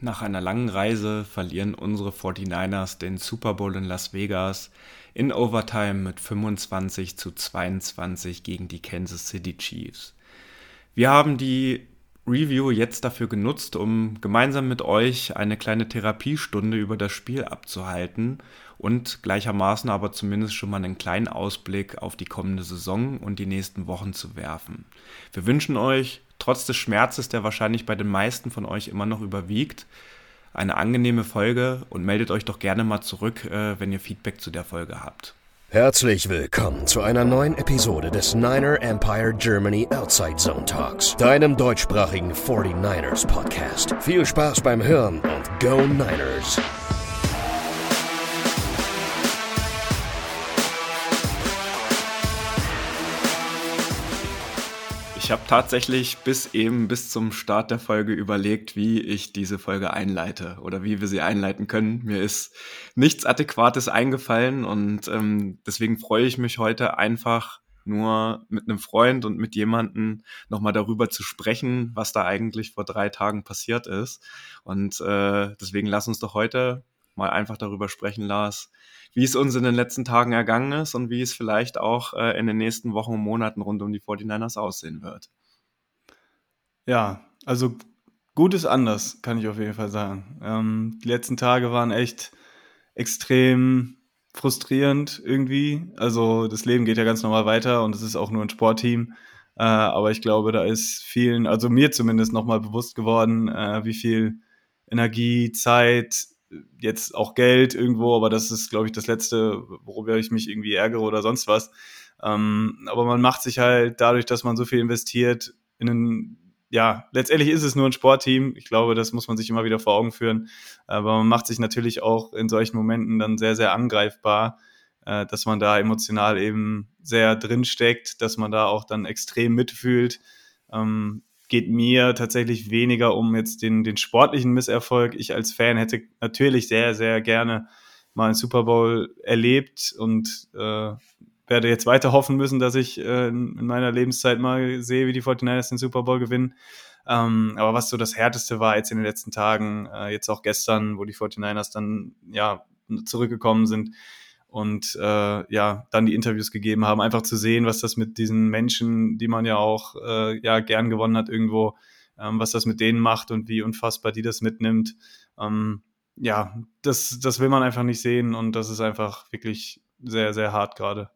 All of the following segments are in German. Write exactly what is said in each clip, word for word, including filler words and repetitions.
Nach einer langen Reise verlieren unsere forty-niners den Super Bowl in Las Vegas in Overtime mit fünfundzwanzig zu zweiundzwanzig gegen die Kansas City Chiefs. Wir haben die Review jetzt dafür genutzt, um gemeinsam mit euch eine kleine Therapiestunde über das Spiel abzuhalten und gleichermaßen aber zumindest schon mal einen kleinen Ausblick auf die kommende Saison und die nächsten Wochen zu werfen. Wir wünschen euch, trotz des Schmerzes, der wahrscheinlich bei den meisten von euch immer noch überwiegt, eine angenehme Folge und meldet euch doch gerne mal zurück, wenn ihr Feedback zu der Folge habt. Herzlich willkommen zu einer neuen Episode des Niner Empire Germany Outside Zone Talks, deinem deutschsprachigen forty-niners Podcast. Viel Spaß beim Hören und Go Niners! Ich habe tatsächlich bis eben, bis zum Start der Folge überlegt, wie ich diese Folge einleite oder wie wir sie einleiten können. Mir ist nichts Adäquates eingefallen und ähm, deswegen freue ich mich heute einfach nur mit einem Freund und mit jemandem nochmal darüber zu sprechen, was da eigentlich vor drei Tagen passiert ist. Und äh, deswegen lass uns doch heute mal einfach darüber sprechen, Lars, wie es uns in den letzten Tagen ergangen ist und wie es vielleicht auch äh, in den nächsten Wochen und Monaten rund um die forty-niners aussehen wird. Ja, also gut ist anders, kann ich auf jeden Fall sagen. Ähm, die letzten Tage waren echt extrem frustrierend irgendwie. Also das Leben geht ja ganz normal weiter und es ist auch nur ein Sportteam. Äh, aber ich glaube, da ist vielen, also mir zumindest, nochmal bewusst geworden, äh, wie viel Energie, Zeit, jetzt auch Geld irgendwo, aber das ist, glaube ich, das Letzte, worüber ich mich irgendwie ärgere oder sonst was. Ähm, aber man macht sich halt dadurch, dass man so viel investiert in einen, ja, letztendlich ist es nur ein Sportteam. Ich glaube, das muss man sich immer wieder vor Augen führen. Aber man macht sich natürlich auch in solchen Momenten dann sehr, sehr angreifbar, äh, dass man da emotional eben sehr drinsteckt, dass man da auch dann extrem mitfühlt. Ähm, geht mir tatsächlich weniger um jetzt den, den sportlichen Misserfolg. Ich als Fan hätte natürlich sehr, sehr gerne mal einen Super Bowl erlebt und äh, werde jetzt weiter hoffen müssen, dass ich äh, in meiner Lebenszeit mal sehe, wie die forty-niners den Super Bowl gewinnen. Ähm, aber was so das Härteste war jetzt in den letzten Tagen, äh, jetzt auch gestern, wo die forty-niners dann ja zurückgekommen sind und äh, ja, dann die Interviews gegeben haben, einfach zu sehen, was das mit diesen Menschen, die man ja auch äh, ja gern gewonnen hat irgendwo, ähm, was das mit denen macht und wie unfassbar die das mitnimmt. Ähm, ja, das, das will man einfach nicht sehen und das ist einfach wirklich sehr, sehr hart gerade.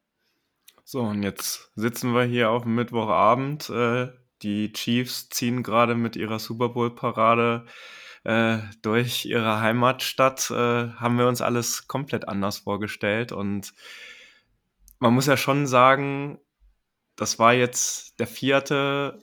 So, und jetzt sitzen wir hier auf dem Mittwochabend. Äh, die Chiefs ziehen gerade mit ihrer Super Bowl-Parade durch ihre Heimatstadt, äh, haben wir uns alles komplett anders vorgestellt und man muss ja schon sagen, das war jetzt der vierte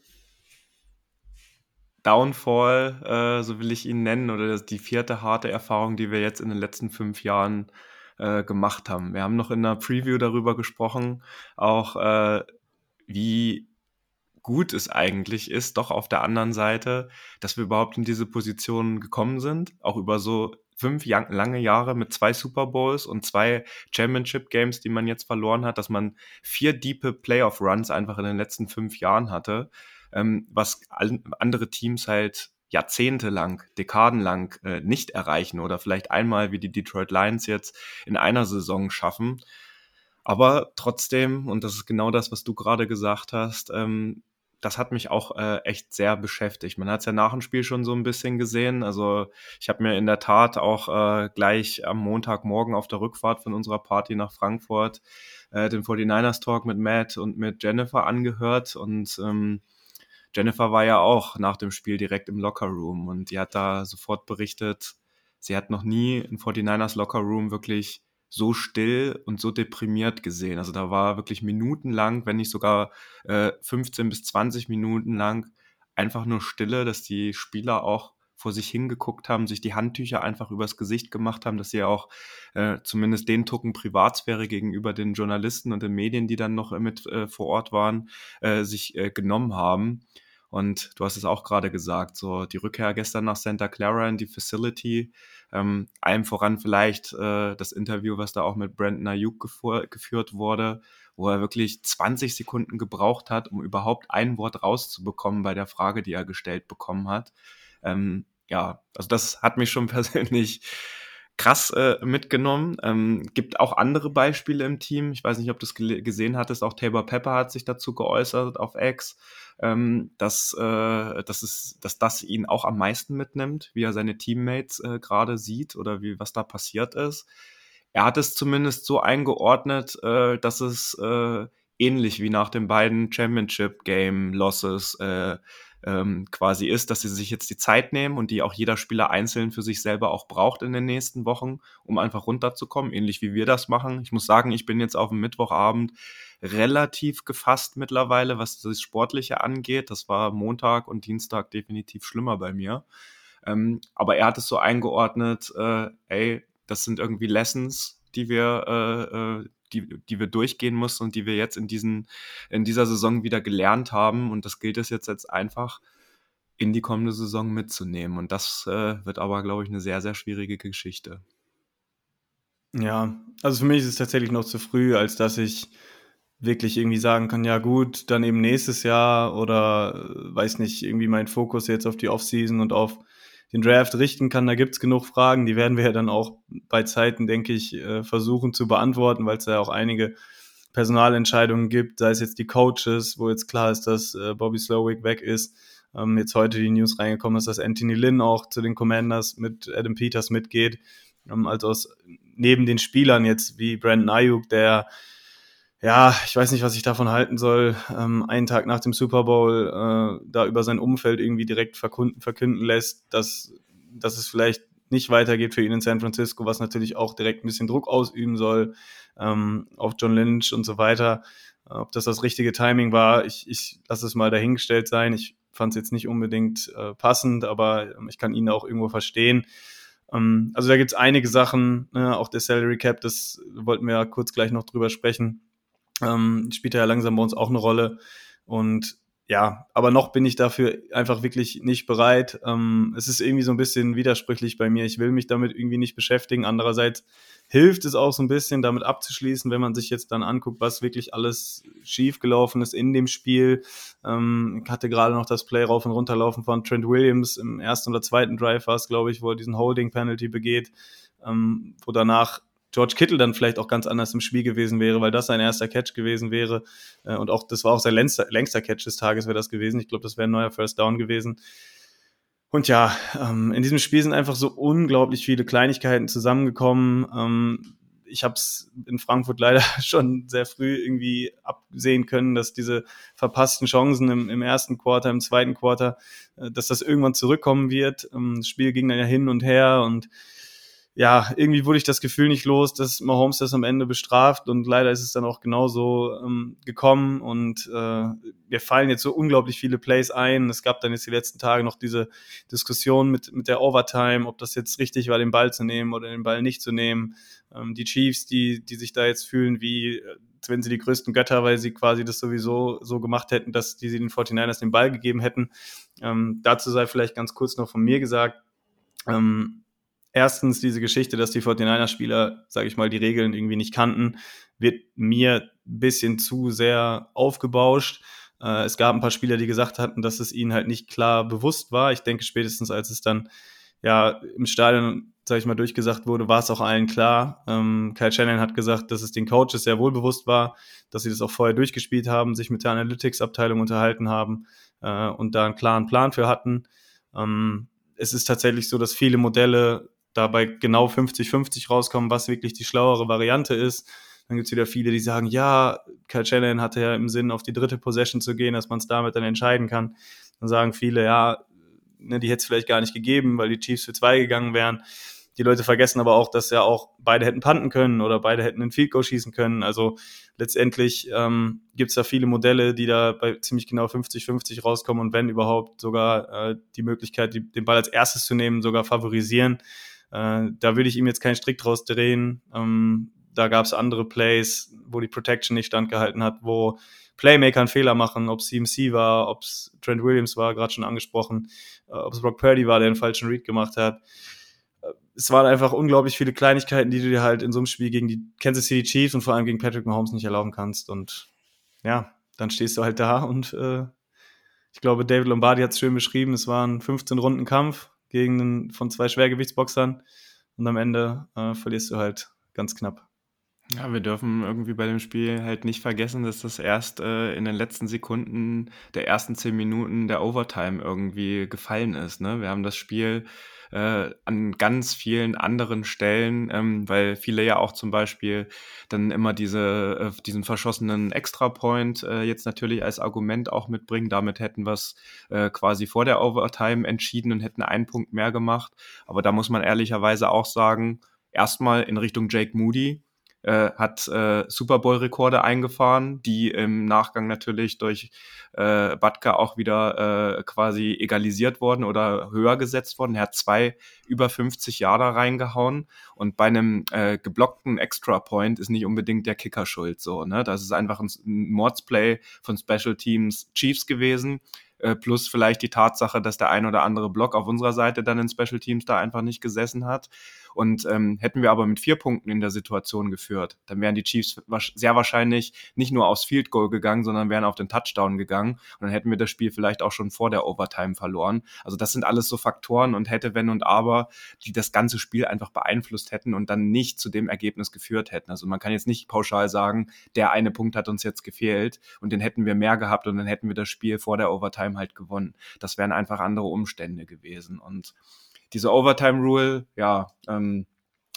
Downfall, äh, so will ich ihn nennen, oder die vierte harte Erfahrung, die wir jetzt in den letzten fünf Jahren äh, gemacht haben. Wir haben noch in der Preview darüber gesprochen, auch äh, wie gut es eigentlich ist, doch auf der anderen Seite, dass wir überhaupt in diese Position gekommen sind, auch über so fünf lange Jahre mit zwei Super Bowls und zwei Championship Games, die man jetzt verloren hat, dass man vier diepe Playoff Runs einfach in den letzten fünf Jahren hatte, ähm, was andere Teams halt jahrzehntelang, dekadenlang äh, nicht erreichen oder vielleicht einmal wie die Detroit Lions jetzt in einer Saison schaffen. Aber trotzdem, und das ist genau das, was du gerade gesagt hast, ähm, das hat mich auch äh, echt sehr beschäftigt. Man hat es ja nach dem Spiel schon so ein bisschen gesehen. Also ich habe mir in der Tat auch äh, gleich am Montagmorgen auf der Rückfahrt von unserer Party nach Frankfurt äh, den forty-niners Talk mit Matt und mit Jennifer angehört. Und ähm, Jennifer war ja auch nach dem Spiel direkt im Lockerroom. Und die hat da sofort berichtet, sie hat noch nie einen forty-niners Lockerroom wirklich so still und so deprimiert gesehen. Also da war wirklich minutenlang, wenn nicht sogar äh, fünfzehn bis zwanzig Minuten lang, einfach nur Stille, dass die Spieler auch vor sich hingeguckt haben, sich die Handtücher einfach übers Gesicht gemacht haben, dass sie auch äh, zumindest den Tucken Privatsphäre gegenüber den Journalisten und den Medien, die dann noch mit äh, vor Ort waren, äh, sich äh, genommen haben. Und du hast es auch gerade gesagt, so die Rückkehr gestern nach Santa Clara in die Facility, ähm, allem voran vielleicht äh, das Interview, was da auch mit Brandon Ayuk gefu- geführt wurde, wo er wirklich zwanzig Sekunden gebraucht hat, um überhaupt ein Wort rauszubekommen bei der Frage, die er gestellt bekommen hat. Ähm, ja, also das hat mich schon persönlich krass äh, mitgenommen. Ähm, gibt auch andere Beispiele im Team. Ich weiß nicht, ob du es gele- gesehen hattest. Auch Tabor Pepper hat sich dazu geäußert auf X, ähm, dass, äh, dass, es, dass das ihn auch am meisten mitnimmt, wie er seine Teammates äh, gerade sieht oder wie was da passiert ist. Er hat es zumindest so eingeordnet, äh, dass es äh, ähnlich wie nach den beiden Championship-Game-Losses äh, ähm, quasi ist, dass sie sich jetzt die Zeit nehmen und die auch jeder Spieler einzeln für sich selber auch braucht in den nächsten Wochen, um einfach runterzukommen, ähnlich wie wir das machen. Ich muss sagen, ich bin jetzt auf dem Mittwochabend relativ gefasst mittlerweile, was das Sportliche angeht. Das war Montag und Dienstag definitiv schlimmer bei mir. Ähm, aber er hat es so eingeordnet, äh, ey, das sind irgendwie Lessons, die wir... Äh, Die, die wir durchgehen mussten und die wir jetzt in, diesen, in dieser Saison wieder gelernt haben. Und das gilt es jetzt, jetzt einfach in die kommende Saison mitzunehmen. Und das äh, wird aber, glaube ich, eine sehr, sehr schwierige Geschichte. Ja, also für mich ist es tatsächlich noch zu früh, als dass ich wirklich irgendwie sagen kann, ja gut, dann eben nächstes Jahr oder weiß nicht, irgendwie mein Fokus jetzt auf die Offseason und auf den Draft richten kann. Da gibt's genug Fragen, die werden wir ja dann auch bei Zeiten, denke ich, versuchen zu beantworten, weil es ja auch einige Personalentscheidungen gibt, sei es jetzt die Coaches, wo jetzt klar ist, dass Bobby Slowick weg ist. Jetzt heute die News reingekommen ist, dass Anthony Lynn auch zu den Commanders mit Adam Peters mitgeht. Also aus, neben den Spielern jetzt wie Brandon Ayuk, der, ja, ich weiß nicht, was ich davon halten soll, ähm, einen Tag nach dem Super Bowl äh, da über sein Umfeld irgendwie direkt verkunden, verkünden lässt, dass, dass es vielleicht nicht weitergeht für ihn in San Francisco, was natürlich auch direkt ein bisschen Druck ausüben soll ähm, auf John Lynch und so weiter. Ob das das richtige Timing war, ich, ich lasse es mal dahingestellt sein. Ich fand es jetzt nicht unbedingt äh, passend, aber ich kann ihn auch irgendwo verstehen. Ähm, also da gibt es einige Sachen, ne? Auch der Salary Cap, das wollten wir ja kurz gleich noch drüber sprechen. Ähm, spielt er ja langsam bei uns auch eine Rolle und ja, aber noch bin ich dafür einfach wirklich nicht bereit. Ähm, es ist irgendwie so ein bisschen widersprüchlich bei mir. Ich will mich damit irgendwie nicht beschäftigen. Andererseits hilft es auch so ein bisschen, damit abzuschließen, wenn man sich jetzt dann anguckt, was wirklich alles schiefgelaufen ist in dem Spiel. Ähm, ich hatte gerade noch das Play rauf und runterlaufen von Trent Williams. Im ersten oder zweiten Drive war es, glaube ich, wo er diesen Holding-Penalty begeht, ähm, wo danach George Kittle dann vielleicht auch ganz anders im Spiel gewesen wäre, weil das sein erster Catch gewesen wäre. Und auch das war auch sein längster, längster Catch des Tages wäre das gewesen. Ich glaube, das wäre ein neuer First Down gewesen. Und ja, in diesem Spiel sind einfach so unglaublich viele Kleinigkeiten zusammengekommen. Ich habe es in Frankfurt leider schon sehr früh irgendwie absehen können, dass diese verpassten Chancen im, im ersten Quarter, im zweiten Quarter, dass das irgendwann zurückkommen wird. Das Spiel ging dann ja hin und her und ja, irgendwie wurde ich das Gefühl nicht los, dass Mahomes das am Ende bestraft und leider ist es dann auch genauso ähm, gekommen und äh, wir fallen jetzt so unglaublich viele Plays ein. Es gab dann jetzt die letzten Tage noch diese Diskussion mit mit der Overtime, ob das jetzt richtig war, den Ball zu nehmen oder den Ball nicht zu nehmen. Ähm, die Chiefs, die die sich da jetzt fühlen wie, als wenn sie die größten Götter, weil sie quasi das sowieso so gemacht hätten, dass die sie den forty-niners den Ball gegeben hätten. Ähm, dazu sei vielleicht ganz kurz noch von mir gesagt, ähm, erstens diese Geschichte, dass die forty-niners-Spieler, sage ich mal, die Regeln irgendwie nicht kannten, wird mir ein bisschen zu sehr aufgebauscht. Äh, es gab ein paar Spieler, die gesagt hatten, dass es ihnen halt nicht klar bewusst war. Ich denke, spätestens als es dann ja im Stadion, sage ich mal, durchgesagt wurde, war es auch allen klar. Ähm, Kyle Shanahan hat gesagt, dass es den Coaches sehr wohl bewusst war, dass sie das auch vorher durchgespielt haben, sich mit der Analytics-Abteilung unterhalten haben äh, und da einen klaren Plan für hatten. Ähm, es ist tatsächlich so, dass viele Modelle dabei genau fünfzig fünfzig rauskommen, was wirklich die schlauere Variante ist. Dann gibt es wieder viele, die sagen, ja, Kyle Shanahan hatte ja im Sinn, auf die dritte Possession zu gehen, dass man es damit dann entscheiden kann. Dann sagen viele, ja, ne, die hätte es vielleicht gar nicht gegeben, weil die Chiefs für zwei gegangen wären. Die Leute vergessen aber auch, dass ja auch beide hätten punten können oder beide hätten einen Field Goal schießen können. Also letztendlich ähm, gibt es da viele Modelle, die da bei ziemlich genau fünfzig fünfzig rauskommen und wenn überhaupt sogar äh, die Möglichkeit, die, den Ball als erstes zu nehmen, sogar favorisieren. Äh, da würde ich ihm jetzt keinen Strick draus drehen. Ähm, da gab es andere Plays, wo die Protection nicht standgehalten hat, wo Playmaker einen Fehler machen, ob es C M C war, ob es Trent Williams war, gerade schon angesprochen, äh, ob es Brock Purdy war, der einen falschen Read gemacht hat. Äh, es waren einfach unglaublich viele Kleinigkeiten, die du dir halt in so einem Spiel gegen die Kansas City Chiefs und vor allem gegen Patrick Mahomes nicht erlauben kannst. Und ja, dann stehst du halt da und äh, ich glaube, David Lombardi hat es schön beschrieben, es war ein fünfzehn Runden Kampf. gegen einen, von zwei Schwergewichtsboxern und am Ende äh, verlierst du halt ganz knapp. Ja, wir dürfen irgendwie bei dem Spiel halt nicht vergessen, dass das erst äh, in den letzten Sekunden der ersten zehn Minuten der Overtime irgendwie gefallen ist. Ne? Wir haben das Spiel äh, an ganz vielen anderen Stellen, ähm, weil viele ja auch zum Beispiel dann immer diese äh, diesen verschossenen Extra-Point äh, jetzt natürlich als Argument auch mitbringen. Damit hätten wir es äh, quasi vor der Overtime entschieden und hätten einen Punkt mehr gemacht. Aber da muss man ehrlicherweise auch sagen, erstmal in Richtung Jake Moody. Äh, hat äh, Super Bowl-Rekorde eingefahren, die im Nachgang natürlich durch äh, Butker auch wieder äh, quasi egalisiert wurden oder höher gesetzt wurden. Er hat zwei über fünfzig Yarder reingehauen und bei einem äh, geblockten Extra-Point ist nicht unbedingt der Kicker schuld. So, ne? Das ist einfach ein Mordsplay von Special Teams Chiefs gewesen. Plus vielleicht die Tatsache, dass der ein oder andere Block auf unserer Seite dann in Special Teams da einfach nicht gesessen hat. Und ähm, hätten wir aber mit vier Punkten in der Situation geführt, dann wären die Chiefs sehr wahrscheinlich nicht nur aufs Field Goal gegangen, sondern wären auf den Touchdown gegangen. Und dann hätten wir das Spiel vielleicht auch schon vor der Overtime verloren. Also das sind alles so Faktoren und hätte, wenn und aber, die das ganze Spiel einfach beeinflusst hätten und dann nicht zu dem Ergebnis geführt hätten. Also man kann jetzt nicht pauschal sagen, der eine Punkt hat uns jetzt gefehlt und den hätten wir mehr gehabt und dann hätten wir das Spiel vor der Overtime halt gewonnen. Das wären einfach andere Umstände gewesen. Und diese Overtime-Rule, ja, ähm,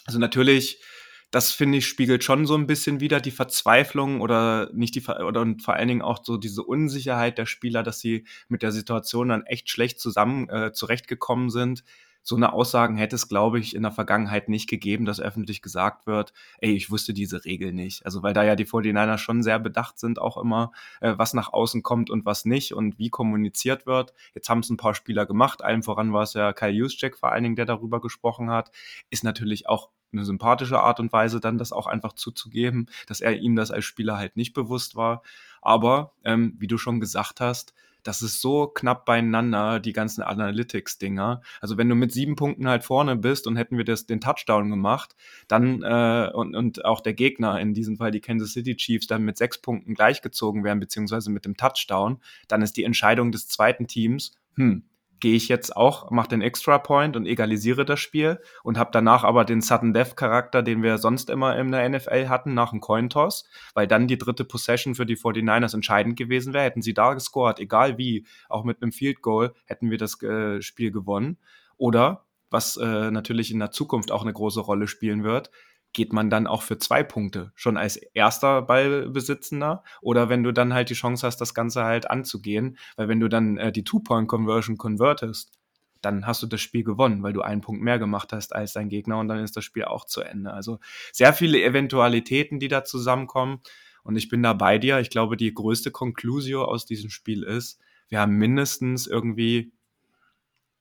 also natürlich, das finde ich, spiegelt schon so ein bisschen wieder die Verzweiflung oder nicht die Ver- oder und vor allen Dingen auch so diese Unsicherheit der Spieler, dass sie mit der Situation dann echt schlecht zusammen äh, zurechtgekommen sind. So eine Aussagen hätte es, glaube ich, in der Vergangenheit nicht gegeben, dass öffentlich gesagt wird, ey, ich wusste diese Regel nicht. Also weil da ja die forty-niners schon sehr bedacht sind auch immer, äh, was nach außen kommt und was nicht und wie kommuniziert wird. Jetzt haben es ein paar Spieler gemacht, allen voran war es ja Kyle Juszczyk vor allen Dingen, der darüber gesprochen hat. Ist natürlich auch eine sympathische Art und Weise, dann das auch einfach zuzugeben, dass er ihm das als Spieler halt nicht bewusst war. Aber, ähm, wie du schon gesagt hast, das ist so knapp beieinander, die ganzen Analytics-Dinger. Also wenn du mit sieben Punkten halt vorne bist und hätten wir das, den Touchdown gemacht, dann äh, und, und auch der Gegner, in diesem Fall die Kansas City Chiefs, dann mit sechs Punkten gleichgezogen wären, beziehungsweise mit dem Touchdown, dann ist die Entscheidung des zweiten Teams, hm, gehe ich jetzt auch, mache den Extra-Point und egalisiere das Spiel und habe danach aber den Sudden-Death-Charakter, den wir sonst immer in der N F L hatten, nach einem Coin-Toss, weil dann die dritte Possession für die forty-niners entscheidend gewesen wäre. Hätten sie da gescored, egal wie, auch mit einem Field-Goal, hätten wir das äh, Spiel gewonnen. Oder, was äh, natürlich in der Zukunft auch eine große Rolle spielen wird, geht man dann auch für zwei Punkte, schon als erster Ballbesitzender oder wenn du dann halt die Chance hast, das Ganze halt anzugehen, weil wenn du dann äh, die Two-Point-Conversion convertest, dann hast du das Spiel gewonnen, weil du einen Punkt mehr gemacht hast als dein Gegner und dann ist das Spiel auch zu Ende. Also sehr viele Eventualitäten, die da zusammenkommen und ich bin da bei dir. Ich glaube, die größte Conclusio aus diesem Spiel ist, wir haben mindestens irgendwie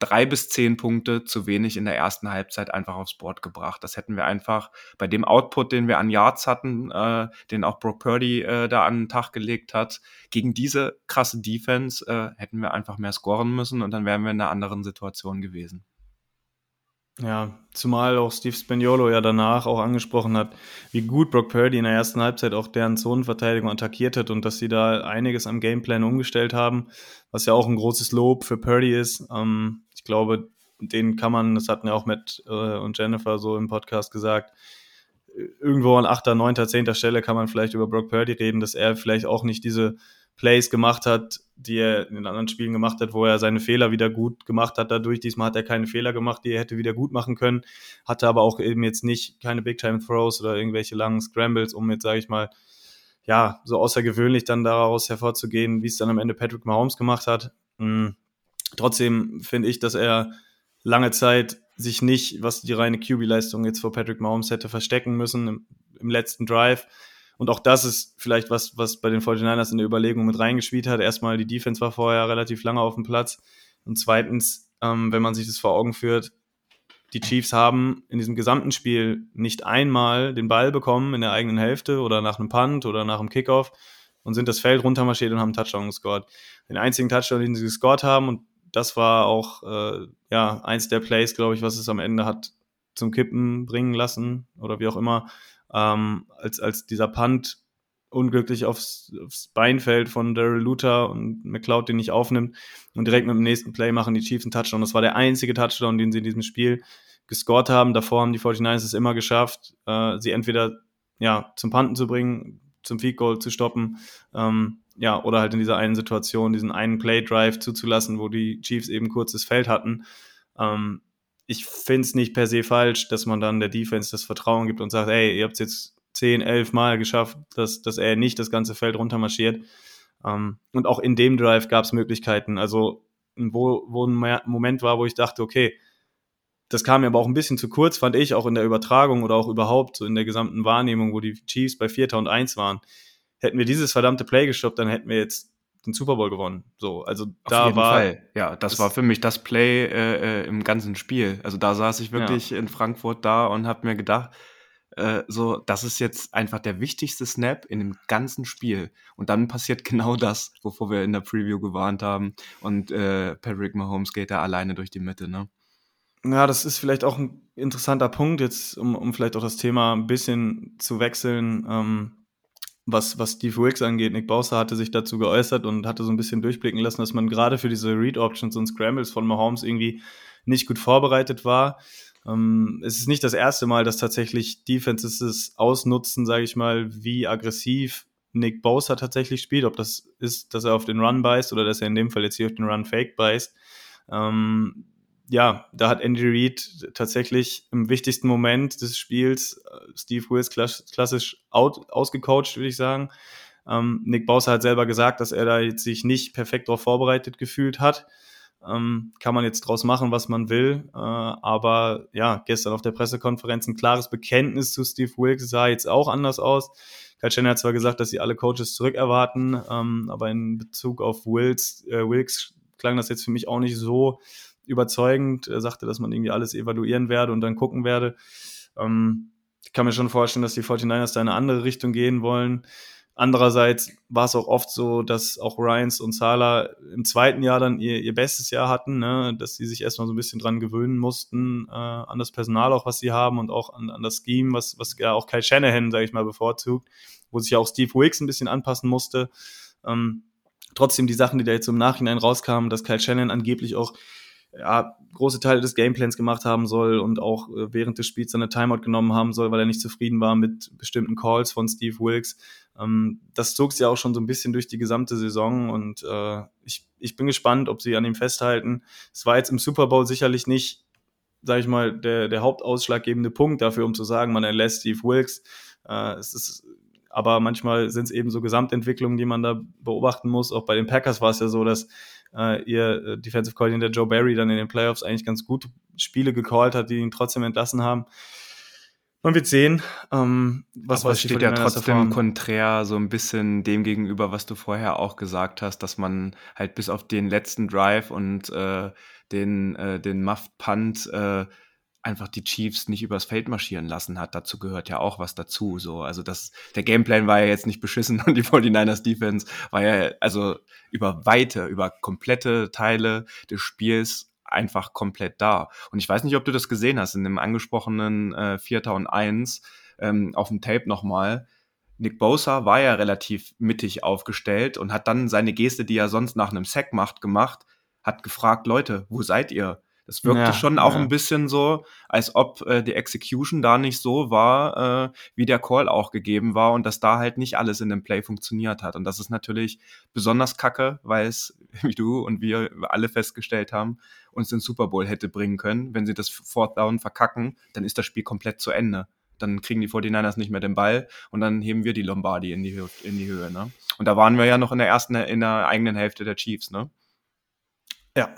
drei bis zehn Punkte zu wenig in der ersten Halbzeit einfach aufs Board gebracht. Das hätten wir einfach bei dem Output, den wir an Yards hatten, äh, den auch Brock Purdy äh, da an den Tag gelegt hat, gegen diese krasse Defense äh, hätten wir einfach mehr scoren müssen und dann wären wir in einer anderen Situation gewesen. Ja, zumal auch Steve Spagnuolo ja danach auch angesprochen hat, wie gut Brock Purdy in der ersten Halbzeit auch deren Zonenverteidigung attackiert hat und dass sie da einiges am Gameplan umgestellt haben, was ja auch ein großes Lob für Purdy ist. Ähm, ich glaube, den kann man, das hatten ja auch Matt äh, und Jennifer so im Podcast gesagt, irgendwo an achter, neunter, zehnter Stelle kann man vielleicht über Brock Purdy reden, dass er vielleicht auch nicht diese Plays gemacht hat, die er in den anderen Spielen gemacht hat, wo er seine Fehler wieder gut gemacht hat dadurch. Diesmal hat er keine Fehler gemacht, die er hätte wieder gut machen können, hatte aber auch eben jetzt nicht keine Big-Time-Throws oder irgendwelche langen Scrambles, um jetzt, sage ich mal, ja, so außergewöhnlich dann daraus hervorzugehen, wie es dann am Ende Patrick Mahomes gemacht hat. Mhm. Trotzdem finde ich, dass er lange Zeit sich nicht, was die reine Q B-Leistung jetzt vor Patrick Mahomes hätte verstecken müssen im, im letzten Drive. Und auch das ist vielleicht was, was bei den forty-niners in der Überlegung mit reingespielt hat. Erstmal, die Defense war vorher relativ lange auf dem Platz. Und zweitens, ähm, wenn man sich das vor Augen führt, die Chiefs haben in diesem gesamten Spiel nicht einmal den Ball bekommen in der eigenen Hälfte oder nach einem Punt oder nach einem Kickoff und sind das Feld runtermarschiert und haben einen Touchdown gescored. Den einzigen Touchdown, den sie gescored haben, und das war auch äh, ja, eins der Plays, glaube ich, was es am Ende hat zum Kippen bringen lassen oder wie auch immer, Ähm, als, als dieser Punt unglücklich aufs, aufs Bein fällt von Darrell Luther und McCloud den nicht aufnimmt. Und direkt mit dem nächsten Play machen die Chiefs einen Touchdown. Das war der einzige Touchdown, den sie in diesem Spiel gescored haben. Davor haben die forty-niners es immer geschafft, äh, sie entweder ja, zum Punten zu bringen, zum Field Goal zu stoppen, ähm, ja, oder halt in dieser einen Situation diesen einen Play-Drive zuzulassen, wo die Chiefs eben kurzes Feld hatten. Ähm, ich finde es nicht per se falsch, dass man dann der Defense das Vertrauen gibt und sagt, ey, ihr habt es jetzt zehn, elf Mal geschafft, dass, dass er nicht das ganze Feld runtermarschiert. Ähm, und auch in dem Drive gab es Möglichkeiten. Also wo, wo ein Moment war, wo ich dachte, okay, das kam mir aber auch ein bisschen zu kurz, fand ich, auch in der Übertragung oder auch überhaupt so in der gesamten Wahrnehmung, wo die Chiefs bei vier und eins waren. Hätten wir dieses verdammte Play gestoppt, dann hätten wir jetzt den Super Bowl gewonnen. So, also da auf jeden war Fall. Ja, das, das war für mich das Play äh, im ganzen Spiel. Also da saß ich wirklich ja. in Frankfurt da und habe mir gedacht, äh, so, das ist jetzt einfach der wichtigste Snap in dem ganzen Spiel. Und dann passiert genau das, wovor wir in der Preview gewarnt haben. Und äh, Patrick Mahomes geht da alleine durch die Mitte, ne? Ja, das ist vielleicht auch ein interessanter Punkt, jetzt, um, um vielleicht auch das Thema ein bisschen zu wechseln, ähm, was, was Steve Wilks angeht. Nick Bosa hatte sich dazu geäußert und hatte so ein bisschen durchblicken lassen, dass man gerade für diese Read-Options und Scrambles von Mahomes irgendwie nicht gut vorbereitet war. Ähm, es ist nicht das erste Mal, dass tatsächlich Defenses es ausnutzen, sage ich mal, wie aggressiv Nick Bosa tatsächlich spielt, ob das ist, dass er auf den Run beißt oder dass er in dem Fall jetzt hier auf den Run-Fake beißt. Ähm, Ja, da hat Andy Reid tatsächlich im wichtigsten Moment des Spiels Steve Wilks klassisch out, ausgecoacht, würde ich sagen. Ähm, Nick Bosa hat selber gesagt, dass er da jetzt sich nicht perfekt darauf vorbereitet gefühlt hat. Ähm, kann man jetzt draus machen, was man will. Äh, aber ja, gestern auf der Pressekonferenz ein klares Bekenntnis zu Steve Wilks sah jetzt auch anders aus. Kyle Shanahan hat zwar gesagt, dass sie alle Coaches zurückerwarten, ähm, aber in Bezug auf Wilks, äh, Wilks klang das jetzt für mich auch nicht so überzeugend. Er sagte, dass man irgendwie alles evaluieren werde und dann gucken werde. Ähm, ich kann mir schon vorstellen, dass die forty-niners da in eine andere Richtung gehen wollen. Andererseits war es auch oft so, dass auch Ryans und Salah im zweiten Jahr dann ihr, ihr bestes Jahr hatten, ne? Dass sie sich erstmal so ein bisschen dran gewöhnen mussten, äh, an das Personal auch, was sie haben und auch an, an das Scheme, was, was ja auch Kyle Shanahan, sage ich mal, bevorzugt, wo sich ja auch Steve Wilks ein bisschen anpassen musste. Ähm, trotzdem die Sachen, die da jetzt im Nachhinein rauskamen, dass Kyle Shanahan angeblich auch ja, große Teile des Gameplans gemacht haben soll und auch äh, während des Spiels seine Timeout genommen haben soll, weil er nicht zufrieden war mit bestimmten Calls von Steve Wilks. Ähm, das zog es ja auch schon so ein bisschen durch die gesamte Saison und äh, ich, ich bin gespannt, ob sie an ihm festhalten. Es war jetzt im Super Bowl sicherlich nicht, sag ich mal, der, der hauptausschlaggebende Punkt dafür, um zu sagen, man erlässt Steve Wilks. Äh, es ist aber manchmal sind es eben so Gesamtentwicklungen, die man da beobachten muss. Auch bei den Packers war es ja so, dass äh, ihr Defensive Coordinator Joe Barry dann in den Playoffs eigentlich ganz gut Spiele gecallt hat, die ihn trotzdem entlassen haben. Man wird sehen, ähm, was was steht ja trotzdem konträr so ein bisschen dem gegenüber, was du vorher auch gesagt hast, dass man halt bis auf den letzten Drive und äh, den äh, den Muffed Punt äh, einfach die Chiefs nicht übers Feld marschieren lassen hat. Dazu gehört ja auch was dazu. So, also das, der Gameplan war ja jetzt nicht beschissen und die forty-niners Defense war ja also über weite, über komplette Teile des Spiels einfach komplett da. Und ich weiß nicht, ob du das gesehen hast, in dem angesprochenen äh, vier und eins ähm, auf dem Tape nochmal. Nick Bosa war ja relativ mittig aufgestellt und hat dann seine Geste, die er sonst nach einem Sack macht, gemacht, hat gefragt, Leute, wo seid ihr? Es wirkte ja, schon auch ja. ein bisschen so, als ob äh, die Execution da nicht so war, äh, wie der Call auch gegeben war und dass da halt nicht alles in dem Play funktioniert hat. Und das ist natürlich besonders kacke, weil es, wie du und wir alle festgestellt haben, uns den Super Bowl hätte bringen können. Wenn sie das Fourth Down verkacken, dann ist das Spiel komplett zu Ende. Dann kriegen die forty-niners nicht mehr den Ball und dann heben wir die Lombardi in die, Hö- in die Höhe. Ne? Und da waren wir ja noch in der ersten, in der eigenen Hälfte der Chiefs. Ne? Ja,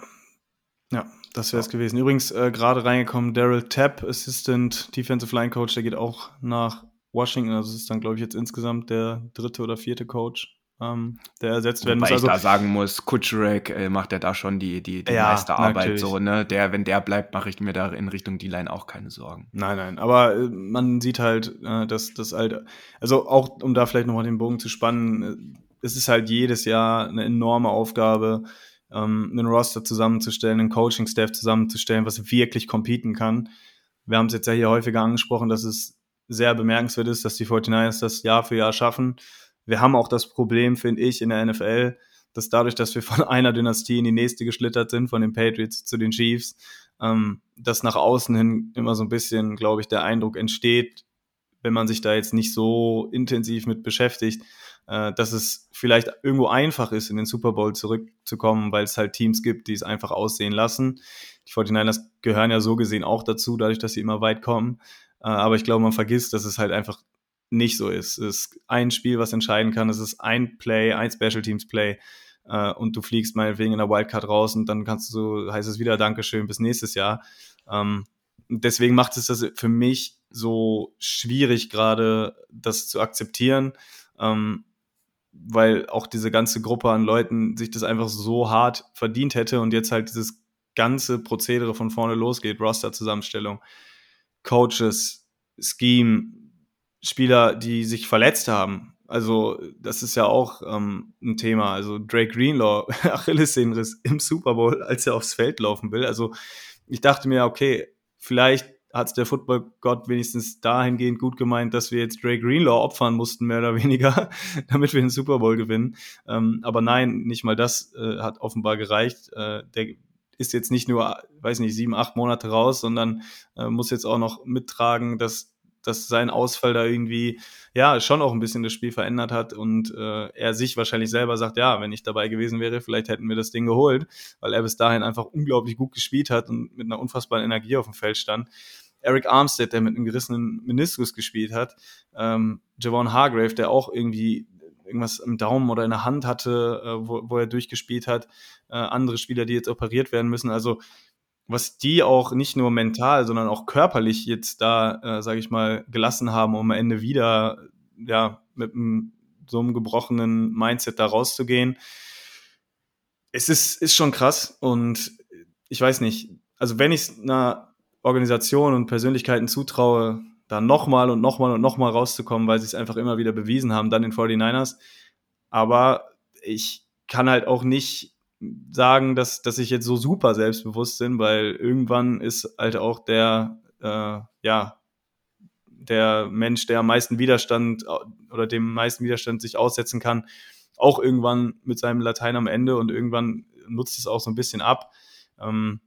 ja. Das wäre es gewesen. Übrigens äh, gerade reingekommen, Darrell Tapp, Assistant Defensive Line Coach, der geht auch nach Washington. Also ist dann, glaube ich, jetzt insgesamt der dritte oder vierte Coach, ähm, der ersetzt werden muss. Wobei ich da sagen muss, Kucherek äh, macht ja da schon die, die, die ja, meiste Arbeit. So, ne? Der, wenn der bleibt, mache ich mir da in Richtung D-Line auch keine Sorgen. Nein, nein, aber äh, man sieht halt, äh, dass das alte, also auch, um da vielleicht nochmal den Bogen zu spannen, äh, es ist halt jedes Jahr eine enorme Aufgabe, einen Roster zusammenzustellen, einen Coaching-Staff zusammenzustellen, was wirklich competen kann. Wir haben es jetzt ja hier häufiger angesprochen, dass es sehr bemerkenswert ist, dass die forty-niners das Jahr für Jahr schaffen, wir haben auch das Problem, finde ich, in der N F L, dass dadurch, dass wir von einer Dynastie in die nächste geschlittert sind, von den Patriots zu den Chiefs, ähm, dass nach außen hin immer so ein bisschen, glaube ich, der Eindruck entsteht, wenn man sich da jetzt nicht so intensiv mit beschäftigt, äh, dass es vielleicht irgendwo einfach ist, in den Super Bowl zurückzukommen, weil es halt Teams gibt, die es einfach aussehen lassen. Die forty-niners gehören ja so gesehen auch dazu, dadurch, dass sie immer weit kommen. Äh, aber ich glaube, man vergisst, dass es halt einfach nicht so ist. Es ist ein Spiel, was entscheiden kann. Es ist ein Play, ein Special Teams Play äh, und du fliegst meinetwegen in der Wildcard raus und dann kannst du, heißt es wieder Dankeschön, bis nächstes Jahr. Ähm, deswegen macht es das für mich so schwierig gerade, das zu akzeptieren, ähm, weil auch diese ganze Gruppe an Leuten sich das einfach so hart verdient hätte und jetzt halt dieses ganze Prozedere von vorne losgeht, Roster-Zusammenstellung, Coaches, Scheme, Spieler, die sich verletzt haben. Also das ist ja auch ähm, ein Thema. Also Dre Greenlaw, Achillessehnenriss im Super Bowl, als er aufs Feld laufen will. Also ich dachte mir, okay, vielleicht hat es der Football-Gott wenigstens dahingehend gut gemeint, dass wir jetzt Dre Greenlaw opfern mussten, mehr oder weniger, damit wir den Super Bowl gewinnen. Ähm, aber nein, nicht mal das äh, hat offenbar gereicht. Äh, der ist jetzt nicht nur, weiß nicht, sieben, acht Monate raus, sondern äh, muss jetzt auch noch mittragen, dass dass sein Ausfall da irgendwie ja schon auch ein bisschen das Spiel verändert hat und äh, er sich wahrscheinlich selber sagt, ja, wenn ich dabei gewesen wäre, vielleicht hätten wir das Ding geholt, weil er bis dahin einfach unglaublich gut gespielt hat und mit einer unfassbaren Energie auf dem Feld stand. Eric Armstead, der mit einem gerissenen Meniskus gespielt hat, ähm, Javon Hargrave, der auch irgendwie irgendwas im Daumen oder in der Hand hatte, äh, wo, wo er durchgespielt hat, äh, andere Spieler, die jetzt operiert werden müssen, also was die auch nicht nur mental, sondern auch körperlich jetzt da, äh, sage ich mal, gelassen haben, um am Ende wieder ja mit einem, so einem gebrochenen Mindset da rauszugehen. Es ist, ist schon krass und ich weiß nicht, also wenn ich es einer Organisation und Persönlichkeiten zutraue, da nochmal und nochmal und nochmal rauszukommen, weil sie es einfach immer wieder bewiesen haben, dann den forty-niners. Aber ich kann halt auch nicht sagen, dass, dass ich jetzt so super selbstbewusst bin, weil irgendwann ist halt auch der, äh, ja, der Mensch, der am meisten Widerstand oder dem meisten Widerstand sich aussetzen kann, auch irgendwann mit seinem Latein am Ende und irgendwann nutzt es auch so ein bisschen ab. Ähm,